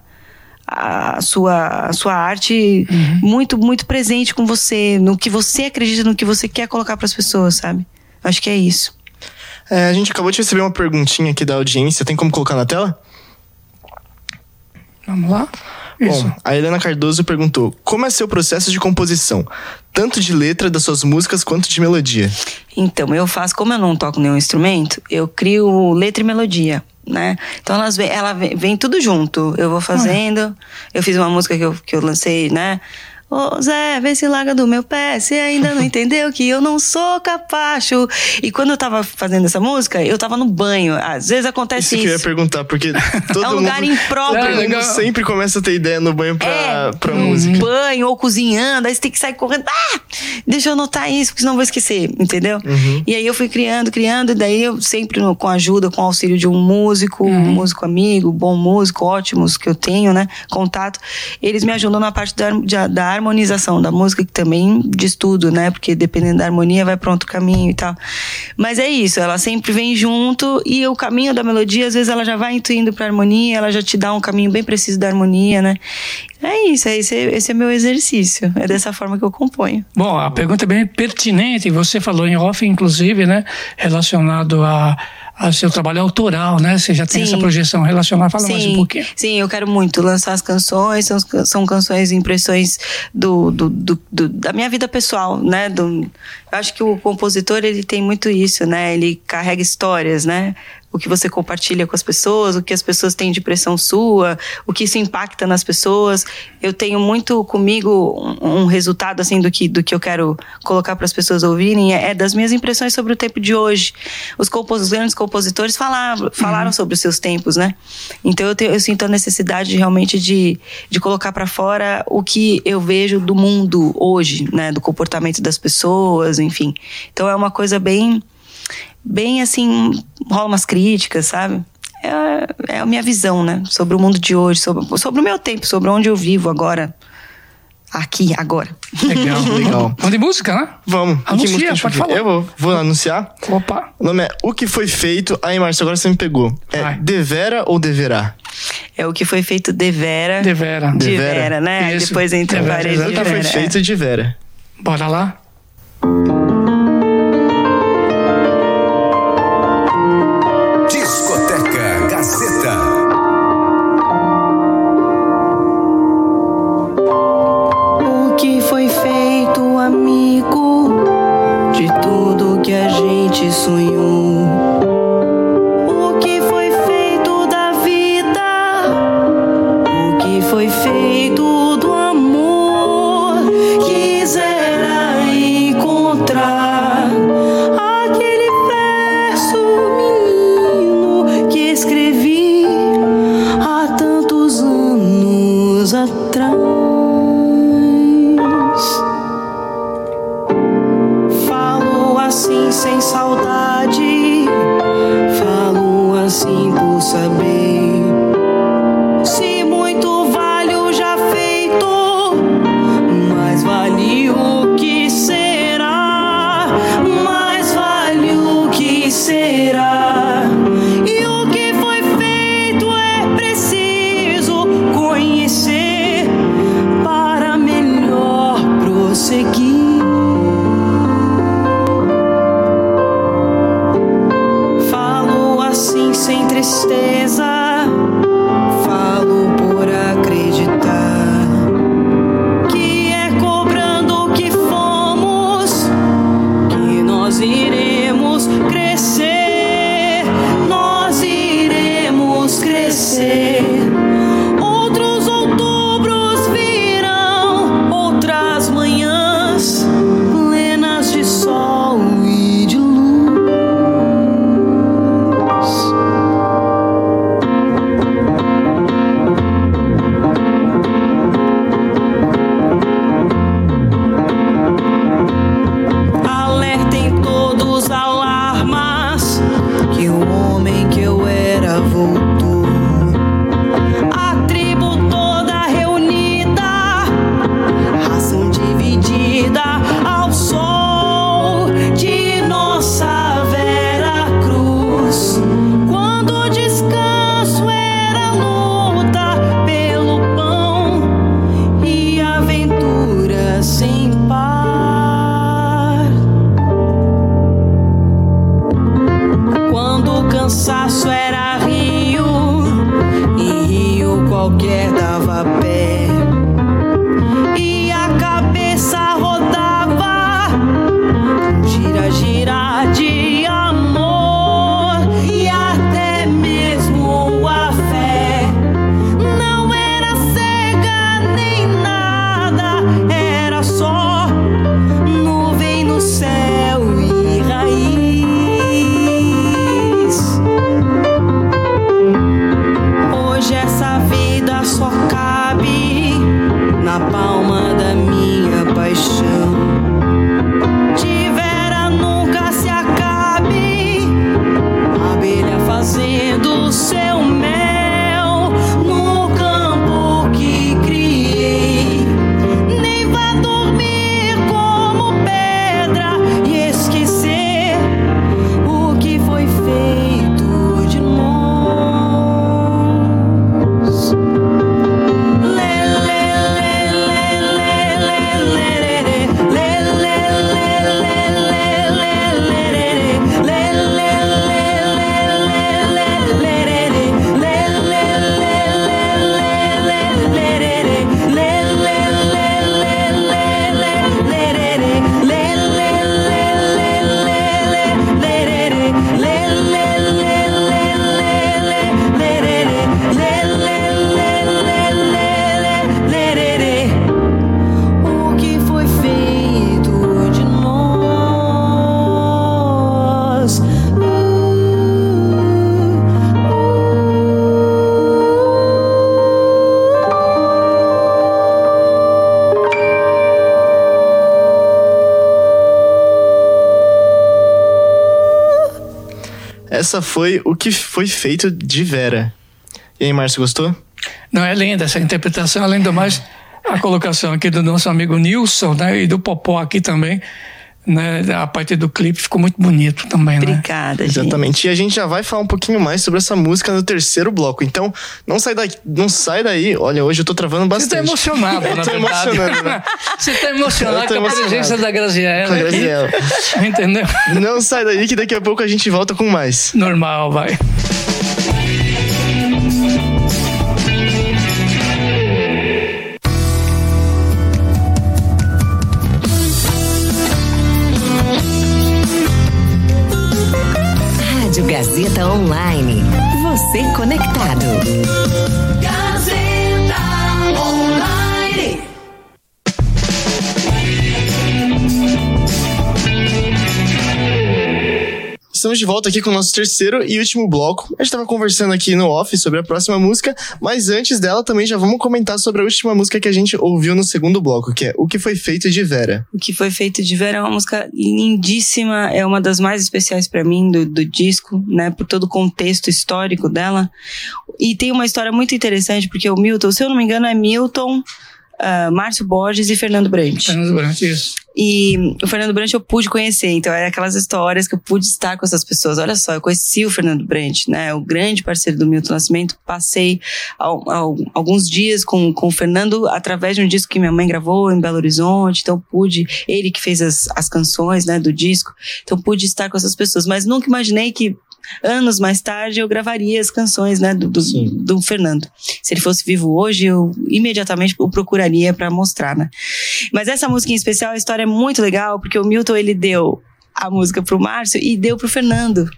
sua arte muito, muito presente com você, no que você acredita, no que você quer colocar para as pessoas, sabe? Acho que é isso. A gente acabou de receber uma perguntinha aqui da audiência. Tem como colocar na tela? Vamos lá? Isso. Bom, a Helena Cardoso perguntou: como é seu processo de composição? Tanto de letra das suas músicas quanto de melodia? Então, eu faço, como eu não toco nenhum instrumento, eu crio letra e melodia, né? Então ela vem tudo junto. Eu vou fazendo. Eu fiz uma música que eu lancei, né? Ô Zé, vê se larga do meu pé, você ainda não entendeu que eu não sou capacho. E quando eu tava fazendo essa música, eu tava no banho. Às vezes acontece isso. Isso que eu ia perguntar, porque todo é um lugar impróprio. Todo sempre começa a ter ideia no banho pra música. Banho ou cozinhando, aí você tem que sair correndo. Ah, deixa eu anotar isso, porque senão eu vou esquecer, entendeu? Uhum. E aí eu fui criando, e daí eu sempre com a ajuda, com o auxílio de um músico, um músico amigo, bom músico, ótimos que eu tenho, né, contato. Eles me ajudam na parte da harmonização da música, que também diz tudo, né? Porque dependendo da harmonia vai para outro caminho e tal. Mas é isso, ela sempre vem junto, e o caminho da melodia, às vezes ela já vai intuindo pra harmonia, ela já te dá um caminho bem preciso da harmonia, né? É isso, esse é meu exercício. É dessa forma que eu componho. Bom, a pergunta é bem pertinente, você falou em off, inclusive, né? Relacionado ao seu trabalho autoral, né? Você já tem essa projeção relacionada. Fala mais um pouquinho. Sim, eu quero muito lançar as canções. São canções, impressões da minha vida pessoal, né? Eu acho que o compositor, ele tem muito isso, né? Ele carrega histórias, né? O que você compartilha com as pessoas, o que as pessoas têm de impressão sua, o que isso impacta nas pessoas. Eu tenho muito comigo um resultado assim do que eu quero colocar para as pessoas ouvirem, é das minhas impressões sobre o tempo de hoje. Os grandes compositores falaram sobre os seus tempos, né? Então eu sinto a necessidade realmente de colocar para fora o que eu vejo do mundo hoje, né? Do comportamento das pessoas, enfim. Então é uma coisa bem assim, rola umas críticas, sabe? É a minha visão, né? Sobre o mundo de hoje, sobre o meu tempo, sobre onde eu vivo agora. Aqui, agora. Legal, legal. Vamos de música, né? Vamos. Anuncia, pode falar. Eu vou anunciar. Opa. O nome é O Que Foi Feito. Aí, Márcio, agora você me pegou. É Devera ou Deverá? É O Que Foi Feito Devera. Devera. Devera, né? Isso. Depois entra várias vezes. O Que Foi Feito Devera. Bora lá. Falo assim por saber se muito vale. seguir. Falo assim sem tristeza, falo por acreditar que é cobrando o que fomos que nós iremos crescer. Nós iremos crescer. Outros outubros virão, outras manhãs plenas de sol e de luz. Alertem todos, alarmas, que o homem que eu era voltou. Essa foi o que foi feito de Vera. E aí, Márcio, gostou? Não, é linda essa interpretação, além do mais, a colocação aqui do nosso amigo Nilson, né, e do Popó aqui também, né, a parte do clipe ficou muito bonito também. Obrigada, né? Exatamente, gente. E a gente já vai falar um pouquinho mais sobre essa música no terceiro bloco, então não sai daí, olha, hoje eu tô travando bastante. Você tá emocionado, na verdade. Você tá emocionado com a presença da Graziela. Com a Graziela. Entendeu? Não sai daí que daqui a pouco a gente volta com mais. Normal, vai. Gazeta Online. Você conectado. Gazeta Online. Estamos de volta aqui com o nosso terceiro e último bloco. A gente estava conversando aqui no off sobre a próxima música, mas antes dela também já vamos comentar sobre a última música que a gente ouviu no segundo bloco, que é O Que Foi Feito de Vera. O Que Foi Feito de Vera é uma música lindíssima, é uma das mais especiais para mim do disco, né, por todo o contexto histórico dela. E tem uma história muito interessante, porque o Milton, se eu não me engano, é Márcio Borges e Fernando Brandt. Fernando Brandt, isso. E o Fernando Brandt eu pude conhecer, então era aquelas histórias que eu pude estar com essas pessoas. Olha só, eu conheci o Fernando Brandt, né? O grande parceiro do Milton Nascimento. Passei alguns dias com o Fernando através de um disco que minha mãe gravou em Belo Horizonte, então pude, ele que fez as canções, né, do disco, então pude estar com essas pessoas, mas nunca imaginei que anos mais tarde eu gravaria as canções, né, do Fernando. Se ele fosse vivo hoje, eu imediatamente o procuraria para mostrar, né? Mas essa música em especial, a história é muito legal, porque o Milton, ele deu a música pro Márcio e deu pro Fernando,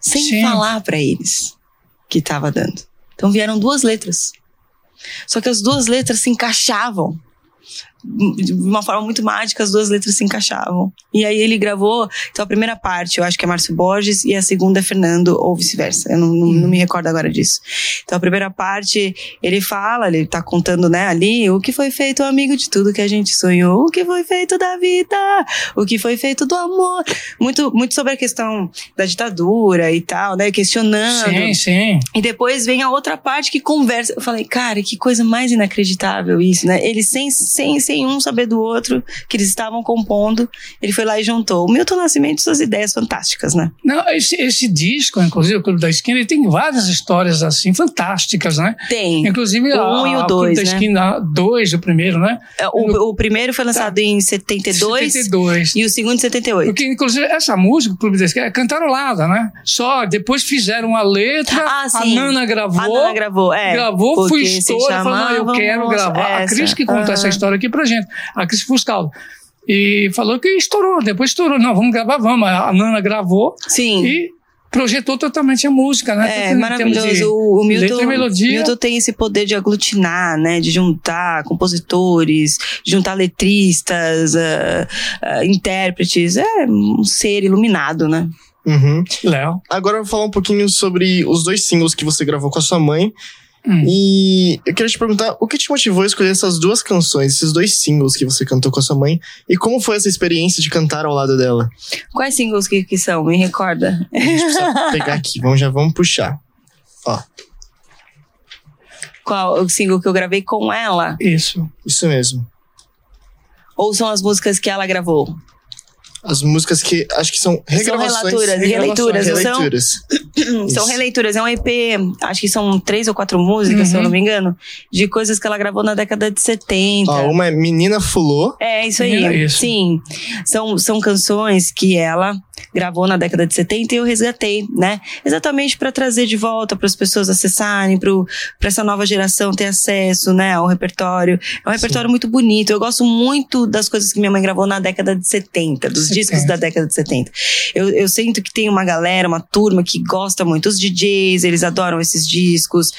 sem falar para eles que tava dando. Então vieram duas letras, só que as duas letras se encaixavam de uma forma muito mágica, as duas letras se encaixavam. E aí ele gravou, então a primeira parte eu acho que é Márcio Borges e a segunda é Fernando, ou vice-versa, eu não me recordo agora disso. Então a primeira parte ele fala, ele tá contando, né, ali, o que foi feito, amigo, de tudo que a gente sonhou, o que foi feito da vida, o que foi feito do amor, muito, muito sobre a questão da ditadura e tal, né, questionando. Sim, sim. E depois vem a outra parte que conversa, eu falei, cara, que coisa mais inacreditável isso, né, ele sem um saber do outro, que eles estavam compondo, ele foi lá e juntou. O Milton Nascimento e suas ideias fantásticas, né? Não, esse disco, inclusive, o Clube da Esquina, ele tem várias histórias, assim, fantásticas, né? Tem. Inclusive, o Clube da Esquina 2, o primeiro, né? O primeiro foi lançado em 72. E o segundo em 78. Porque, inclusive, essa música, o Clube da Esquina, é cantarolada, né? Só depois fizeram a letra, a Nana gravou, foi história, falando, eu quero gravar. Essa. A Cris que conta essa história aqui pra gente, a Cristi Fuscalda, e falou que depois estourou, não, vamos gravar, a Nana gravou. Sim. E projetou totalmente a música, né? É maravilhoso, o Milton tem esse poder de aglutinar, né, de juntar compositores, juntar letristas, intérpretes, é um ser iluminado, né? Uhum. Léo. Agora eu vou falar um pouquinho sobre os dois singles que você gravou com a sua mãe. E eu queria te perguntar, o que te motivou a escolher essas duas canções, esses dois singles que você cantou com a sua mãe? E como foi essa experiência de cantar ao lado dela? Quais singles que são? Me recorda. A gente precisa pegar aqui, vamos puxar. Ó. Qual o single que eu gravei com ela? Isso mesmo. Ou são as músicas que ela gravou? As músicas que acho que são regravações. São releituras. É um EP, acho que são 3 ou 4 músicas, se eu não me engano, de coisas que ela gravou na década de 70. Ó, uma é Menina Fulô. É, isso aí. Sim. São canções que ela gravou na década de 70 e eu resgatei, né? Exatamente para trazer de volta, para as pessoas acessarem, para essa nova geração ter acesso, né, ao repertório. É um repertório muito bonito. Eu gosto muito das coisas que minha mãe gravou na década de 70, dos discos da década de 70. Eu sinto que tem uma galera, uma turma que gosta muito. Os DJs, eles adoram esses discos.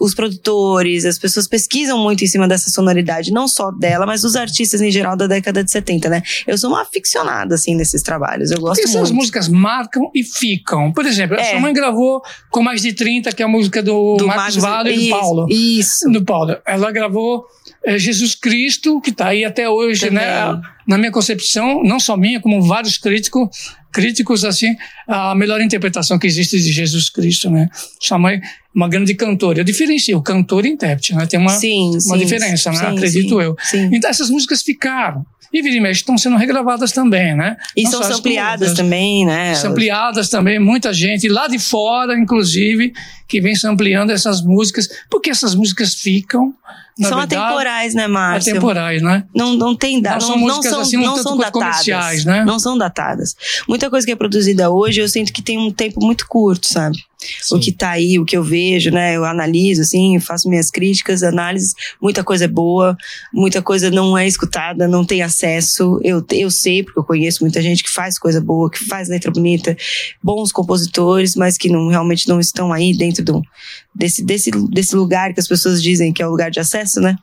Os produtores, as pessoas pesquisam muito em cima dessa sonoridade, não só dela, mas dos artistas em geral da década de 70, né? Eu sou uma aficionada, assim, nesses trabalhos. Eu gosto muito. Essas músicas marcam e ficam. Por exemplo, a sua mãe gravou com mais de 30, que é a música do Marcos Vale e do Paulo. Isso. Do Paulo. Ela gravou Jesus Cristo, que está aí até hoje, também, né? Na minha concepção, não só minha, como vários críticos, assim, a melhor interpretação que existe de Jesus Cristo, né? Sua mãe, uma grande cantora. Eu diferencio cantor e intérprete, né? Tem uma diferença, né? Acredito eu. Sim. Então, essas músicas ficaram. E vira e mexe, estão sendo regravadas também, né? E são ampliadas também, né? Ampliadas também, muita gente, lá de fora, inclusive, que vem ampliando essas músicas, porque essas músicas ficam. São atemporais, né, Márcio? Atemporais, né? Não tem data. Não são datadas, né? Não são datadas. Muita coisa que é produzida hoje, eu sinto que tem um tempo muito curto, sabe? Sim. O que tá aí, o que eu vejo, né? Eu analiso, assim, faço minhas críticas, análises. Muita coisa é boa, muita coisa não é escutada, não tem acesso. Eu sei, porque eu conheço muita gente que faz coisa boa, que faz letra bonita, bons compositores, mas que realmente não estão aí dentro desse lugar que as pessoas dizem que é o lugar de acesso, né?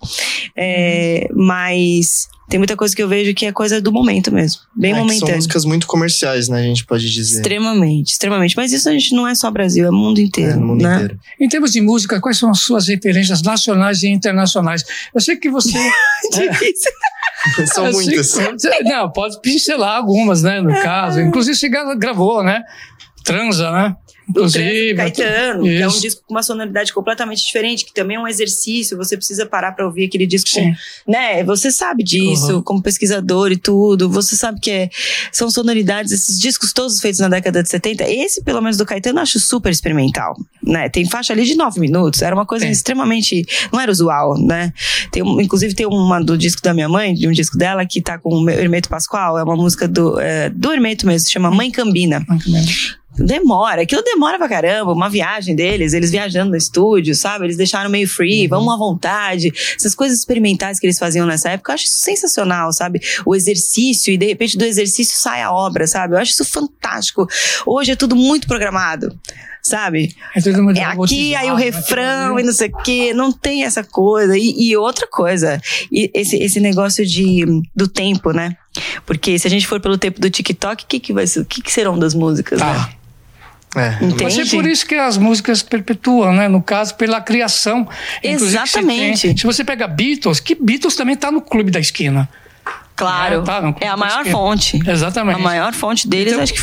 Mas tem muita coisa que eu vejo que é coisa do momento mesmo. Bem momentâneo. São músicas muito comerciais, né? A gente pode dizer. Extremamente, extremamente. Mas isso a gente não é só Brasil, é o mundo inteiro. É, no mundo inteiro. Em termos de música, quais são as suas referências nacionais e internacionais? Eu sei que você... Difícil. São muitas. Não, pode pincelar algumas, né? No caso. Inclusive, você gravou, né? Transa, né? Transa, Caetano, isso, que é um disco com uma sonoridade completamente diferente, que também é um exercício, você precisa parar pra ouvir aquele disco, né? Você sabe disso, uhum, como pesquisador e tudo, você sabe que são sonoridades, esses discos todos feitos na década de 70, esse pelo menos do Caetano eu acho super experimental, né? Tem faixa ali de 9 minutos, era uma coisa extremamente, não era usual, né? Inclusive tem uma do disco da minha mãe, de um disco dela, que tá com o Hermeto Pascoal, é uma música do Hermeto mesmo, se chama Mãe Cambina. Mãe Cambina. Aquilo demora pra caramba, uma viagem deles, eles viajando no estúdio, sabe, eles deixaram meio free, vamos à vontade, essas coisas experimentais que eles faziam nessa época, eu acho isso sensacional, sabe, o exercício, e de repente do exercício sai a obra, sabe, eu acho isso fantástico, hoje é tudo muito programado, sabe, é aqui, aí o refrão e não sei o que, não tem essa coisa, e outra coisa, e esse negócio do tempo, né? Porque se a gente for pelo tempo do TikTok, o que serão das músicas, né? Mas é por isso que as músicas perpetuam, né? No caso, pela criação. Exatamente. Se você pega Beatles, que Beatles também tá no Clube da Esquina. Claro, é a maior fonte. Exatamente. A maior fonte deles, então, acho que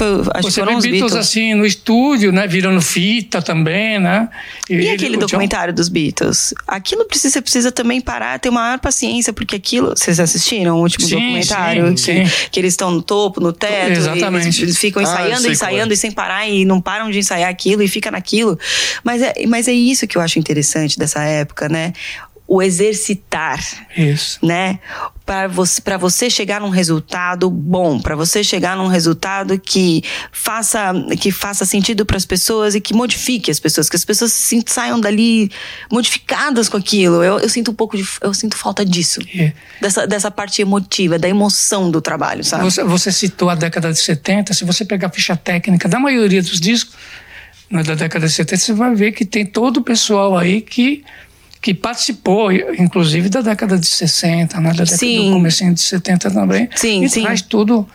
foram os Beatles. Assim, no estúdio, né? Virando fita também, né? E aquele documentário dos Beatles? Aquilo você precisa também parar, ter uma maior paciência, porque aquilo... Vocês assistiram o último documentário? Sim. Que eles estão no topo, no teto. Exatamente. Eles ficam ensaiando e sem parar, e não param de ensaiar aquilo, e fica naquilo. Mas é isso que eu acho interessante dessa época, né? O exercitar, isso, né? Para você chegar num resultado bom, para você chegar num resultado que faça sentido para as pessoas e que modifique as pessoas, que as pessoas saiam dali modificadas com aquilo. Eu sinto eu sinto falta disso, dessa parte emotiva, da emoção do trabalho, sabe? Você citou a década de 70, se você pegar a ficha técnica da maioria dos discos da década de 70, você vai ver que tem todo o pessoal aí que participou, inclusive, da década de 60, né? Da década do comecinho de 70 também. Sim. Traz tudo,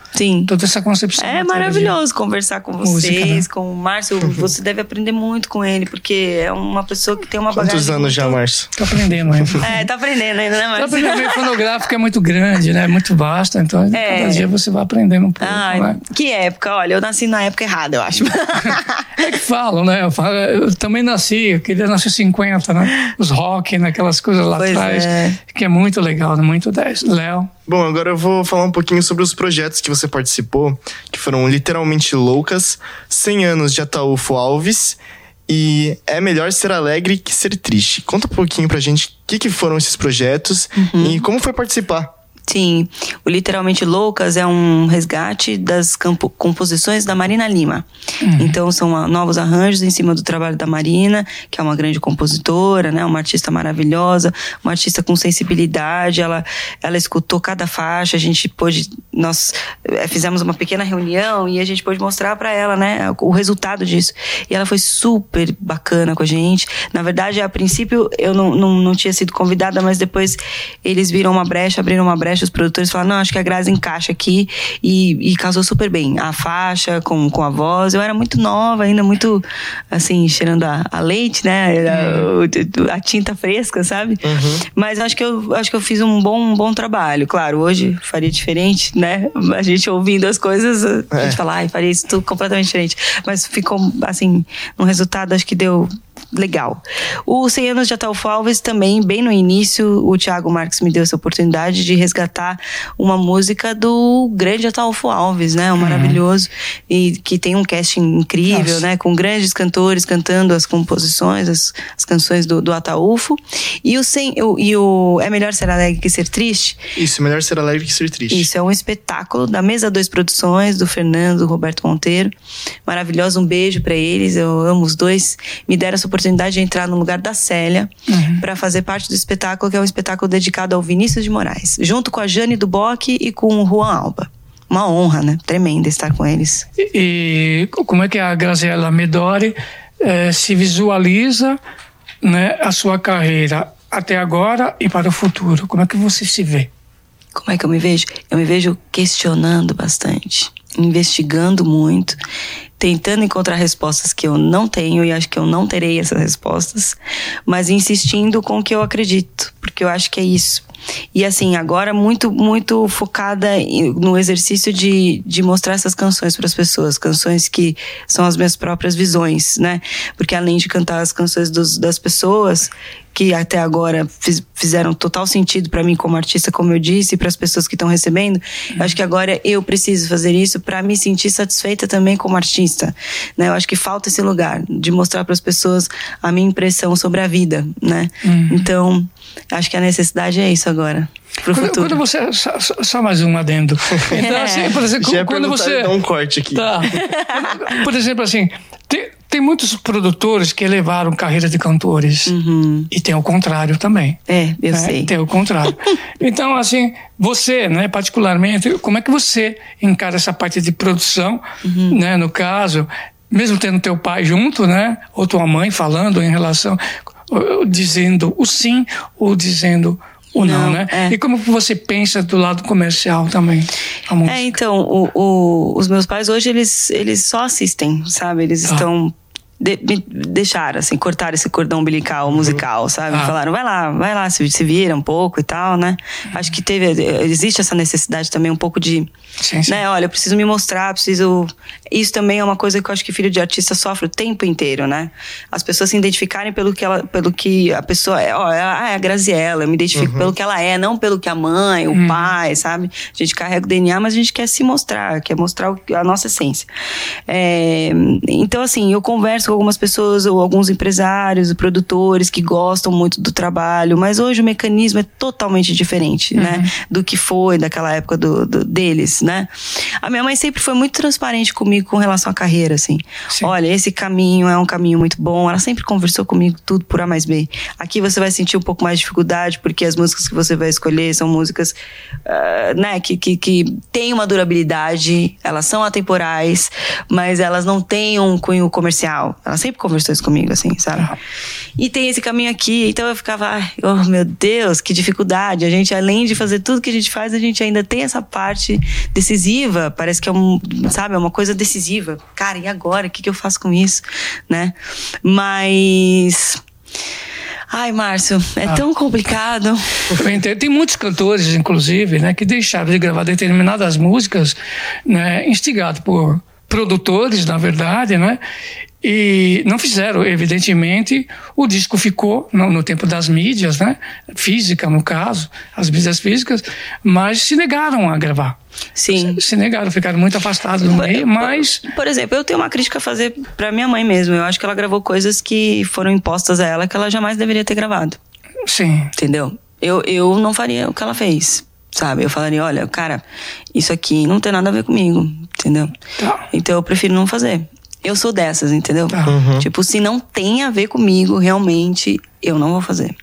toda essa concepção. É maravilhoso conversar com vocês, música, né? Com o Márcio. Você deve aprender muito com ele, porque é uma pessoa que tem uma bagagem... Quantos anos já, Márcio? Tô aprendendo ainda. Tá aprendendo ainda, né, Márcio? O fonográfico é muito grande, né? Muito vasto, então cada dia você vai aprendendo um pouco. Né? Que época, olha, eu nasci na época errada, eu acho. É que falam, né? Eu também nasci, eu queria nascer 50, né? Os rock, naquelas coisas lá atrás, que é muito legal, muito 10. Léo. Bom, agora eu vou falar um pouquinho sobre os projetos que você participou, que foram Literalmente Loucas, 100 Anos de Ataulfo Alves e É Melhor Ser Alegre Que Ser Triste. Conta um pouquinho pra gente o que foram esses projetos e como foi participar. Sim, o Literalmente Loucas é um resgate das composições da Marina Lima. Então são novos arranjos em cima do trabalho da Marina, que é uma grande compositora, né? Uma artista maravilhosa, uma artista com sensibilidade. Ela escutou cada faixa, nós fizemos uma pequena reunião e a gente pôde mostrar para ela, né, o resultado disso. E ela foi super bacana com a gente. Na verdade, a princípio eu não tinha sido convidada, mas depois eles abriram uma brecha, os produtores falaram, não, acho que a Grazi encaixa aqui, e casou super bem a faixa com a voz. Eu era muito nova ainda, muito assim, cheirando a leite, né, a tinta fresca, sabe? Mas acho que eu fiz um bom trabalho. Claro, hoje faria diferente, né? A gente ouvindo as coisas, a gente fala, faria isso tudo completamente diferente, mas ficou assim, um resultado, acho que deu legal. O 100 Anos de Ataulfo Alves também, bem no início, o Thiago Marcos me deu essa oportunidade de resgatar uma música do grande Ataulfo Alves, né? O maravilhoso, e que tem um casting incrível, né? Com grandes cantores cantando as composições, as canções do Ataulfo. E o É Melhor Ser Alegre Que Ser Triste. Isso, É Melhor Ser Alegre Que Ser Triste. Isso, é um espetáculo da Mesa 2 Produções, do Fernando, Roberto Monteiro. Maravilhoso, um beijo pra eles, eu amo os dois. Me deram essa oportunidade de entrar no lugar da Célia para fazer parte do espetáculo, que é um espetáculo dedicado ao Vinícius de Moraes, junto com a Jane Duboc e com o Juan Alba. Uma honra, né? Tremenda estar com eles. E como é que a Graziela Medori se visualiza, né, a sua carreira até agora e para o futuro? Como é que você se vê? Como é que eu me vejo? Eu me vejo questionando bastante, investigando muito, tentando encontrar respostas que eu não tenho, e acho que eu não terei essas respostas, mas insistindo com o que eu acredito, porque eu acho que é isso. E assim, agora muito focada no exercício de mostrar essas canções para as pessoas, canções que são as minhas próprias visões, né? Porque além de cantar as canções das pessoas, que até agora fizeram total sentido para mim como artista, como eu disse, e para as pessoas que estão recebendo, eu acho que agora eu preciso fazer isso para me sentir satisfeita também como artista, né? Eu acho que falta esse lugar de mostrar para as pessoas a minha impressão sobre a vida, né? Então, acho que a necessidade é isso agora. Quando você... Só mais um adendo. Então, assim, por exemplo, já quando você... Então, um corte aqui. Tá. Por exemplo, assim... Tem muitos produtores que elevaram carreira de cantores. E tem o contrário também. Eu sei. Tem o contrário. Então, assim, você, né, particularmente, como é que você encara essa parte de produção, né, no caso, mesmo tendo teu pai junto, né, ou tua mãe falando em relação, dizendo o sim ou dizendo... Ou não, né? E como você pensa do lado comercial também? A música? Então, os meus pais hoje, eles só assistem, sabe? Eles estão... deixaram, assim, cortaram esse cordão umbilical musical, sabe? Falaram, vai lá, se vira um pouco e tal, né? Acho que existe essa necessidade também um pouco de... Sim. Né? Olha, eu preciso me mostrar, preciso... Isso também é uma coisa que eu acho que filho de artista sofre o tempo inteiro, né? As pessoas se identificarem pelo que a pessoa é. Ó, é a Graziela, eu me identifico pelo que ela é, não pelo que a mãe, o pai, sabe? A gente carrega o DNA, mas a gente quer se mostrar, quer mostrar a nossa essência. Então, assim, eu converso com algumas pessoas, ou alguns empresários e produtores que gostam muito do trabalho, mas hoje o mecanismo é totalmente diferente, né? Do que foi daquela época deles, né? A minha mãe sempre foi muito transparente comigo com relação à carreira, assim. Sim. Olha, esse caminho é um caminho muito bom. Ela sempre conversou comigo tudo por A mais B. Aqui você vai sentir um pouco mais de dificuldade, porque as músicas que você vai escolher são músicas, né, que têm uma durabilidade, elas são atemporais, mas elas não têm um cunho comercial. Ela sempre conversou isso comigo, assim, sabe? E tem esse caminho aqui. Então eu ficava, oh meu Deus, que dificuldade. A gente, além de fazer tudo que a gente faz, a gente ainda tem essa parte decisiva. Parece que é uma coisa decisiva. Cara, e agora? O que eu faço com isso? Né? Mas... Ai, Márcio, é tão complicado. Tem muitos cantores, inclusive, né, que deixaram de gravar determinadas músicas, né, instigado por produtores, na verdade, né? E não fizeram, evidentemente. O disco ficou no tempo das mídias, né? Física, no caso, as mídias físicas, mas se negaram a gravar. Sim. Se negaram, ficaram muito afastados do meio, mas... Por exemplo, eu tenho uma crítica a fazer pra minha mãe mesmo. Eu acho que ela gravou coisas que foram impostas a ela que ela jamais deveria ter gravado. Sim. Entendeu? Eu não faria o que ela fez, sabe? Eu falaria, olha, cara, isso aqui não tem nada a ver comigo, entendeu? Tá. Então eu prefiro não fazer. Eu sou dessas, entendeu? Uhum. Tipo, se não tem a ver comigo, realmente, eu não vou fazer.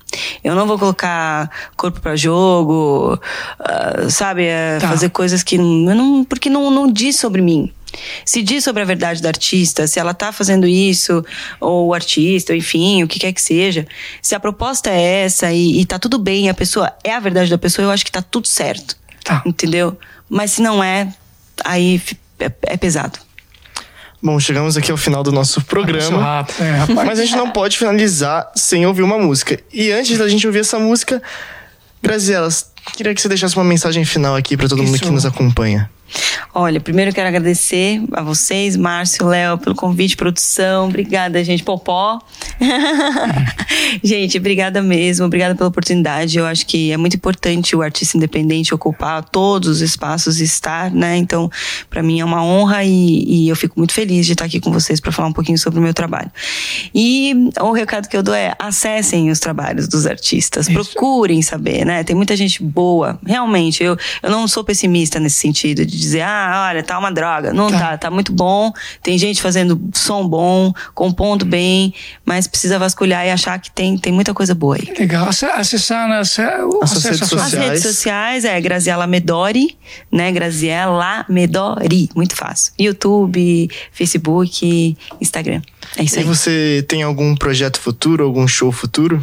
Eu não vou colocar corpo pra jogo, sabe? Fazer coisas que... Porque não diz sobre mim. Se diz sobre a verdade da artista, se ela tá fazendo isso, ou o artista, enfim, o que quer que seja. Se a proposta é essa e tá tudo bem, a pessoa é a verdade da pessoa, eu acho que tá tudo certo. Tá. Entendeu? Mas se não é, aí é pesado. Bom, chegamos aqui ao final do nosso programa. Rápido, rapaz. Mas a gente não pode finalizar sem ouvir uma música. E antes da gente ouvir essa música, Graziela, queria que você deixasse uma mensagem final aqui para todo mundo que nos acompanha. Olha, primeiro eu quero agradecer a vocês, Márcio, Léo, pelo convite, produção. Obrigada, gente. Popó. Gente, obrigada mesmo. Obrigada pela oportunidade. Eu acho que é muito importante o artista independente ocupar todos os espaços e estar, né? Então, pra mim é uma honra e eu fico muito feliz de estar aqui com vocês pra falar um pouquinho sobre o meu trabalho. E o recado que eu dou é: acessem os trabalhos dos artistas. Isso. Procurem saber, né? Tem muita gente boa. Realmente, eu não sou pessimista nesse sentido de dizer, olha, tá uma droga. Não tá. Tá muito bom. Tem gente fazendo som bom, compondo bem, mas precisa vasculhar e achar que tem muita coisa boa aí. Legal. Acessar as redes sociais. As redes sociais é Graziela Medori, né? Graziela Medori. Muito fácil. YouTube, Facebook, Instagram. É isso aí. E você tem algum projeto futuro, algum show futuro?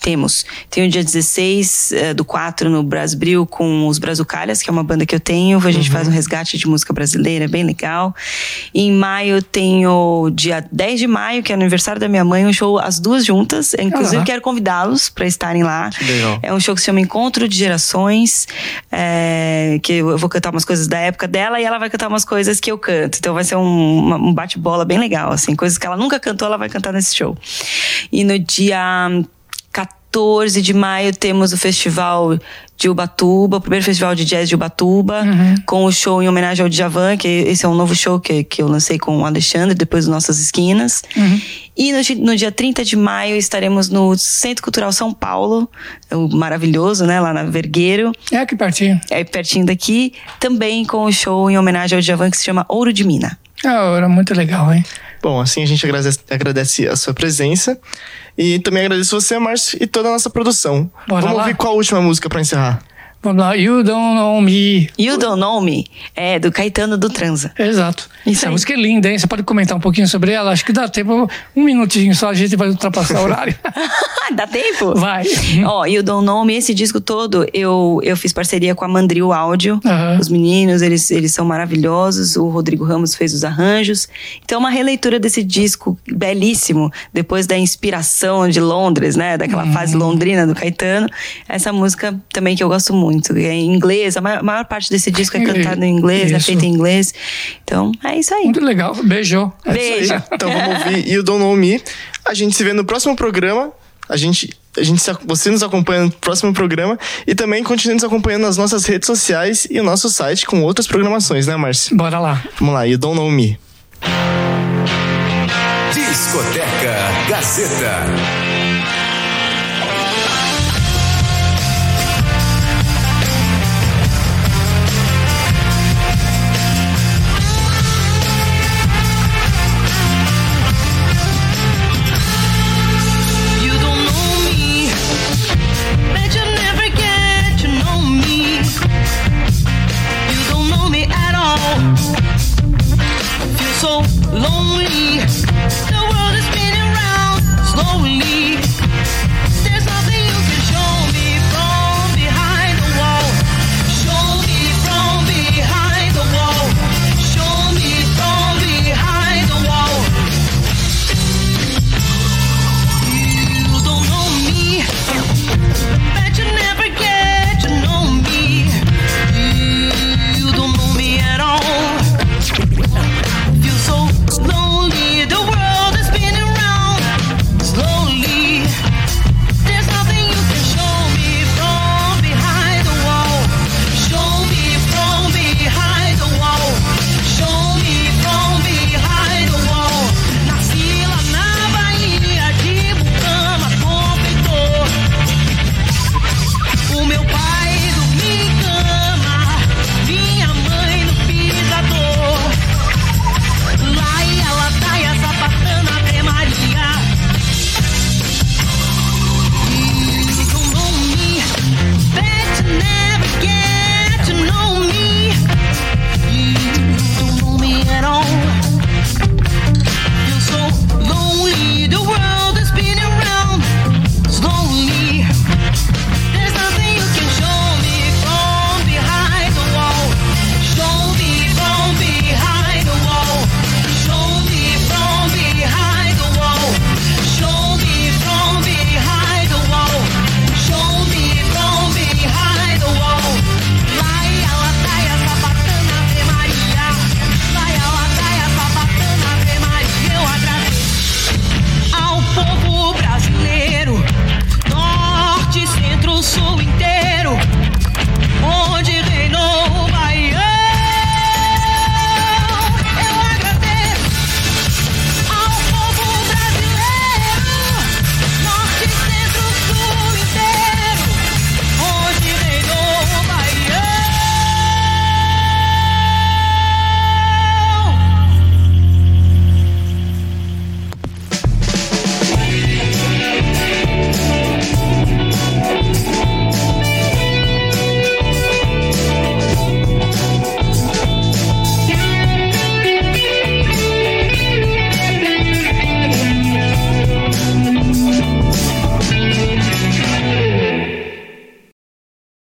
Temos. Tem o dia 16 do 4 no Brasbril com os Brazucalhas, que é uma banda que eu tenho. A gente faz um resgate de música brasileira, bem legal. E em maio tenho dia 10 de maio, que é aniversário da minha mãe, um show, as duas juntas. Inclusive, quero convidá-los para estarem lá. Legal. É um show que se chama Encontro de Gerações, que eu vou cantar umas coisas da época dela e ela vai cantar umas coisas que eu canto. Então vai ser um bate-bola bem legal, assim. Coisas que ela nunca cantou, ela vai cantar nesse show. E no dia 14 de maio temos o festival de Ubatuba, o primeiro festival de jazz de Ubatuba, com o show em homenagem ao Djavan, que esse é um novo show que eu lancei com o Alexandre, depois das Nossas Esquinas. E no dia 30 de maio estaremos no Centro Cultural São Paulo, maravilhoso, né? Lá na Vergueiro. É aqui pertinho. É pertinho daqui. Também com o show em homenagem ao Djavan, que se chama Ouro de Mina. Ah, era muito legal, hein? Bom, assim a gente agradece a sua presença e também agradeço você, Márcio, e toda a nossa produção. Vamos ouvir qual a última música para encerrar? Vamos lá, You Don't Know Me. You Don't Know Me, é do Caetano do Transa. Exato. Essa música é linda, hein? Você pode comentar um pouquinho sobre ela? Acho que dá tempo, um minutinho só, a gente vai ultrapassar o horário. Dá tempo? Vai. Ó, You Don't Know Me, esse disco todo, eu fiz parceria com a Mandril Áudio. Os meninos, eles são maravilhosos. O Rodrigo Ramos fez os arranjos. Então, uma releitura desse disco belíssimo, depois da inspiração de Londres, né? Daquela fase londrina do Caetano. Essa música também que eu gosto muito. É em inglês, a maior parte desse disco é cantado em inglês, é feito em inglês. Então, é isso aí. Muito legal, beijo. Beijo. Então, vamos ouvir You Don't Know Me. A gente se vê no próximo programa. Você nos acompanha no próximo programa e também continue nos acompanhando nas nossas redes sociais e o nosso site com outras programações, né, Márcio? Bora lá. Vamos lá, You Don't Know Me. Discoteca Gazeta.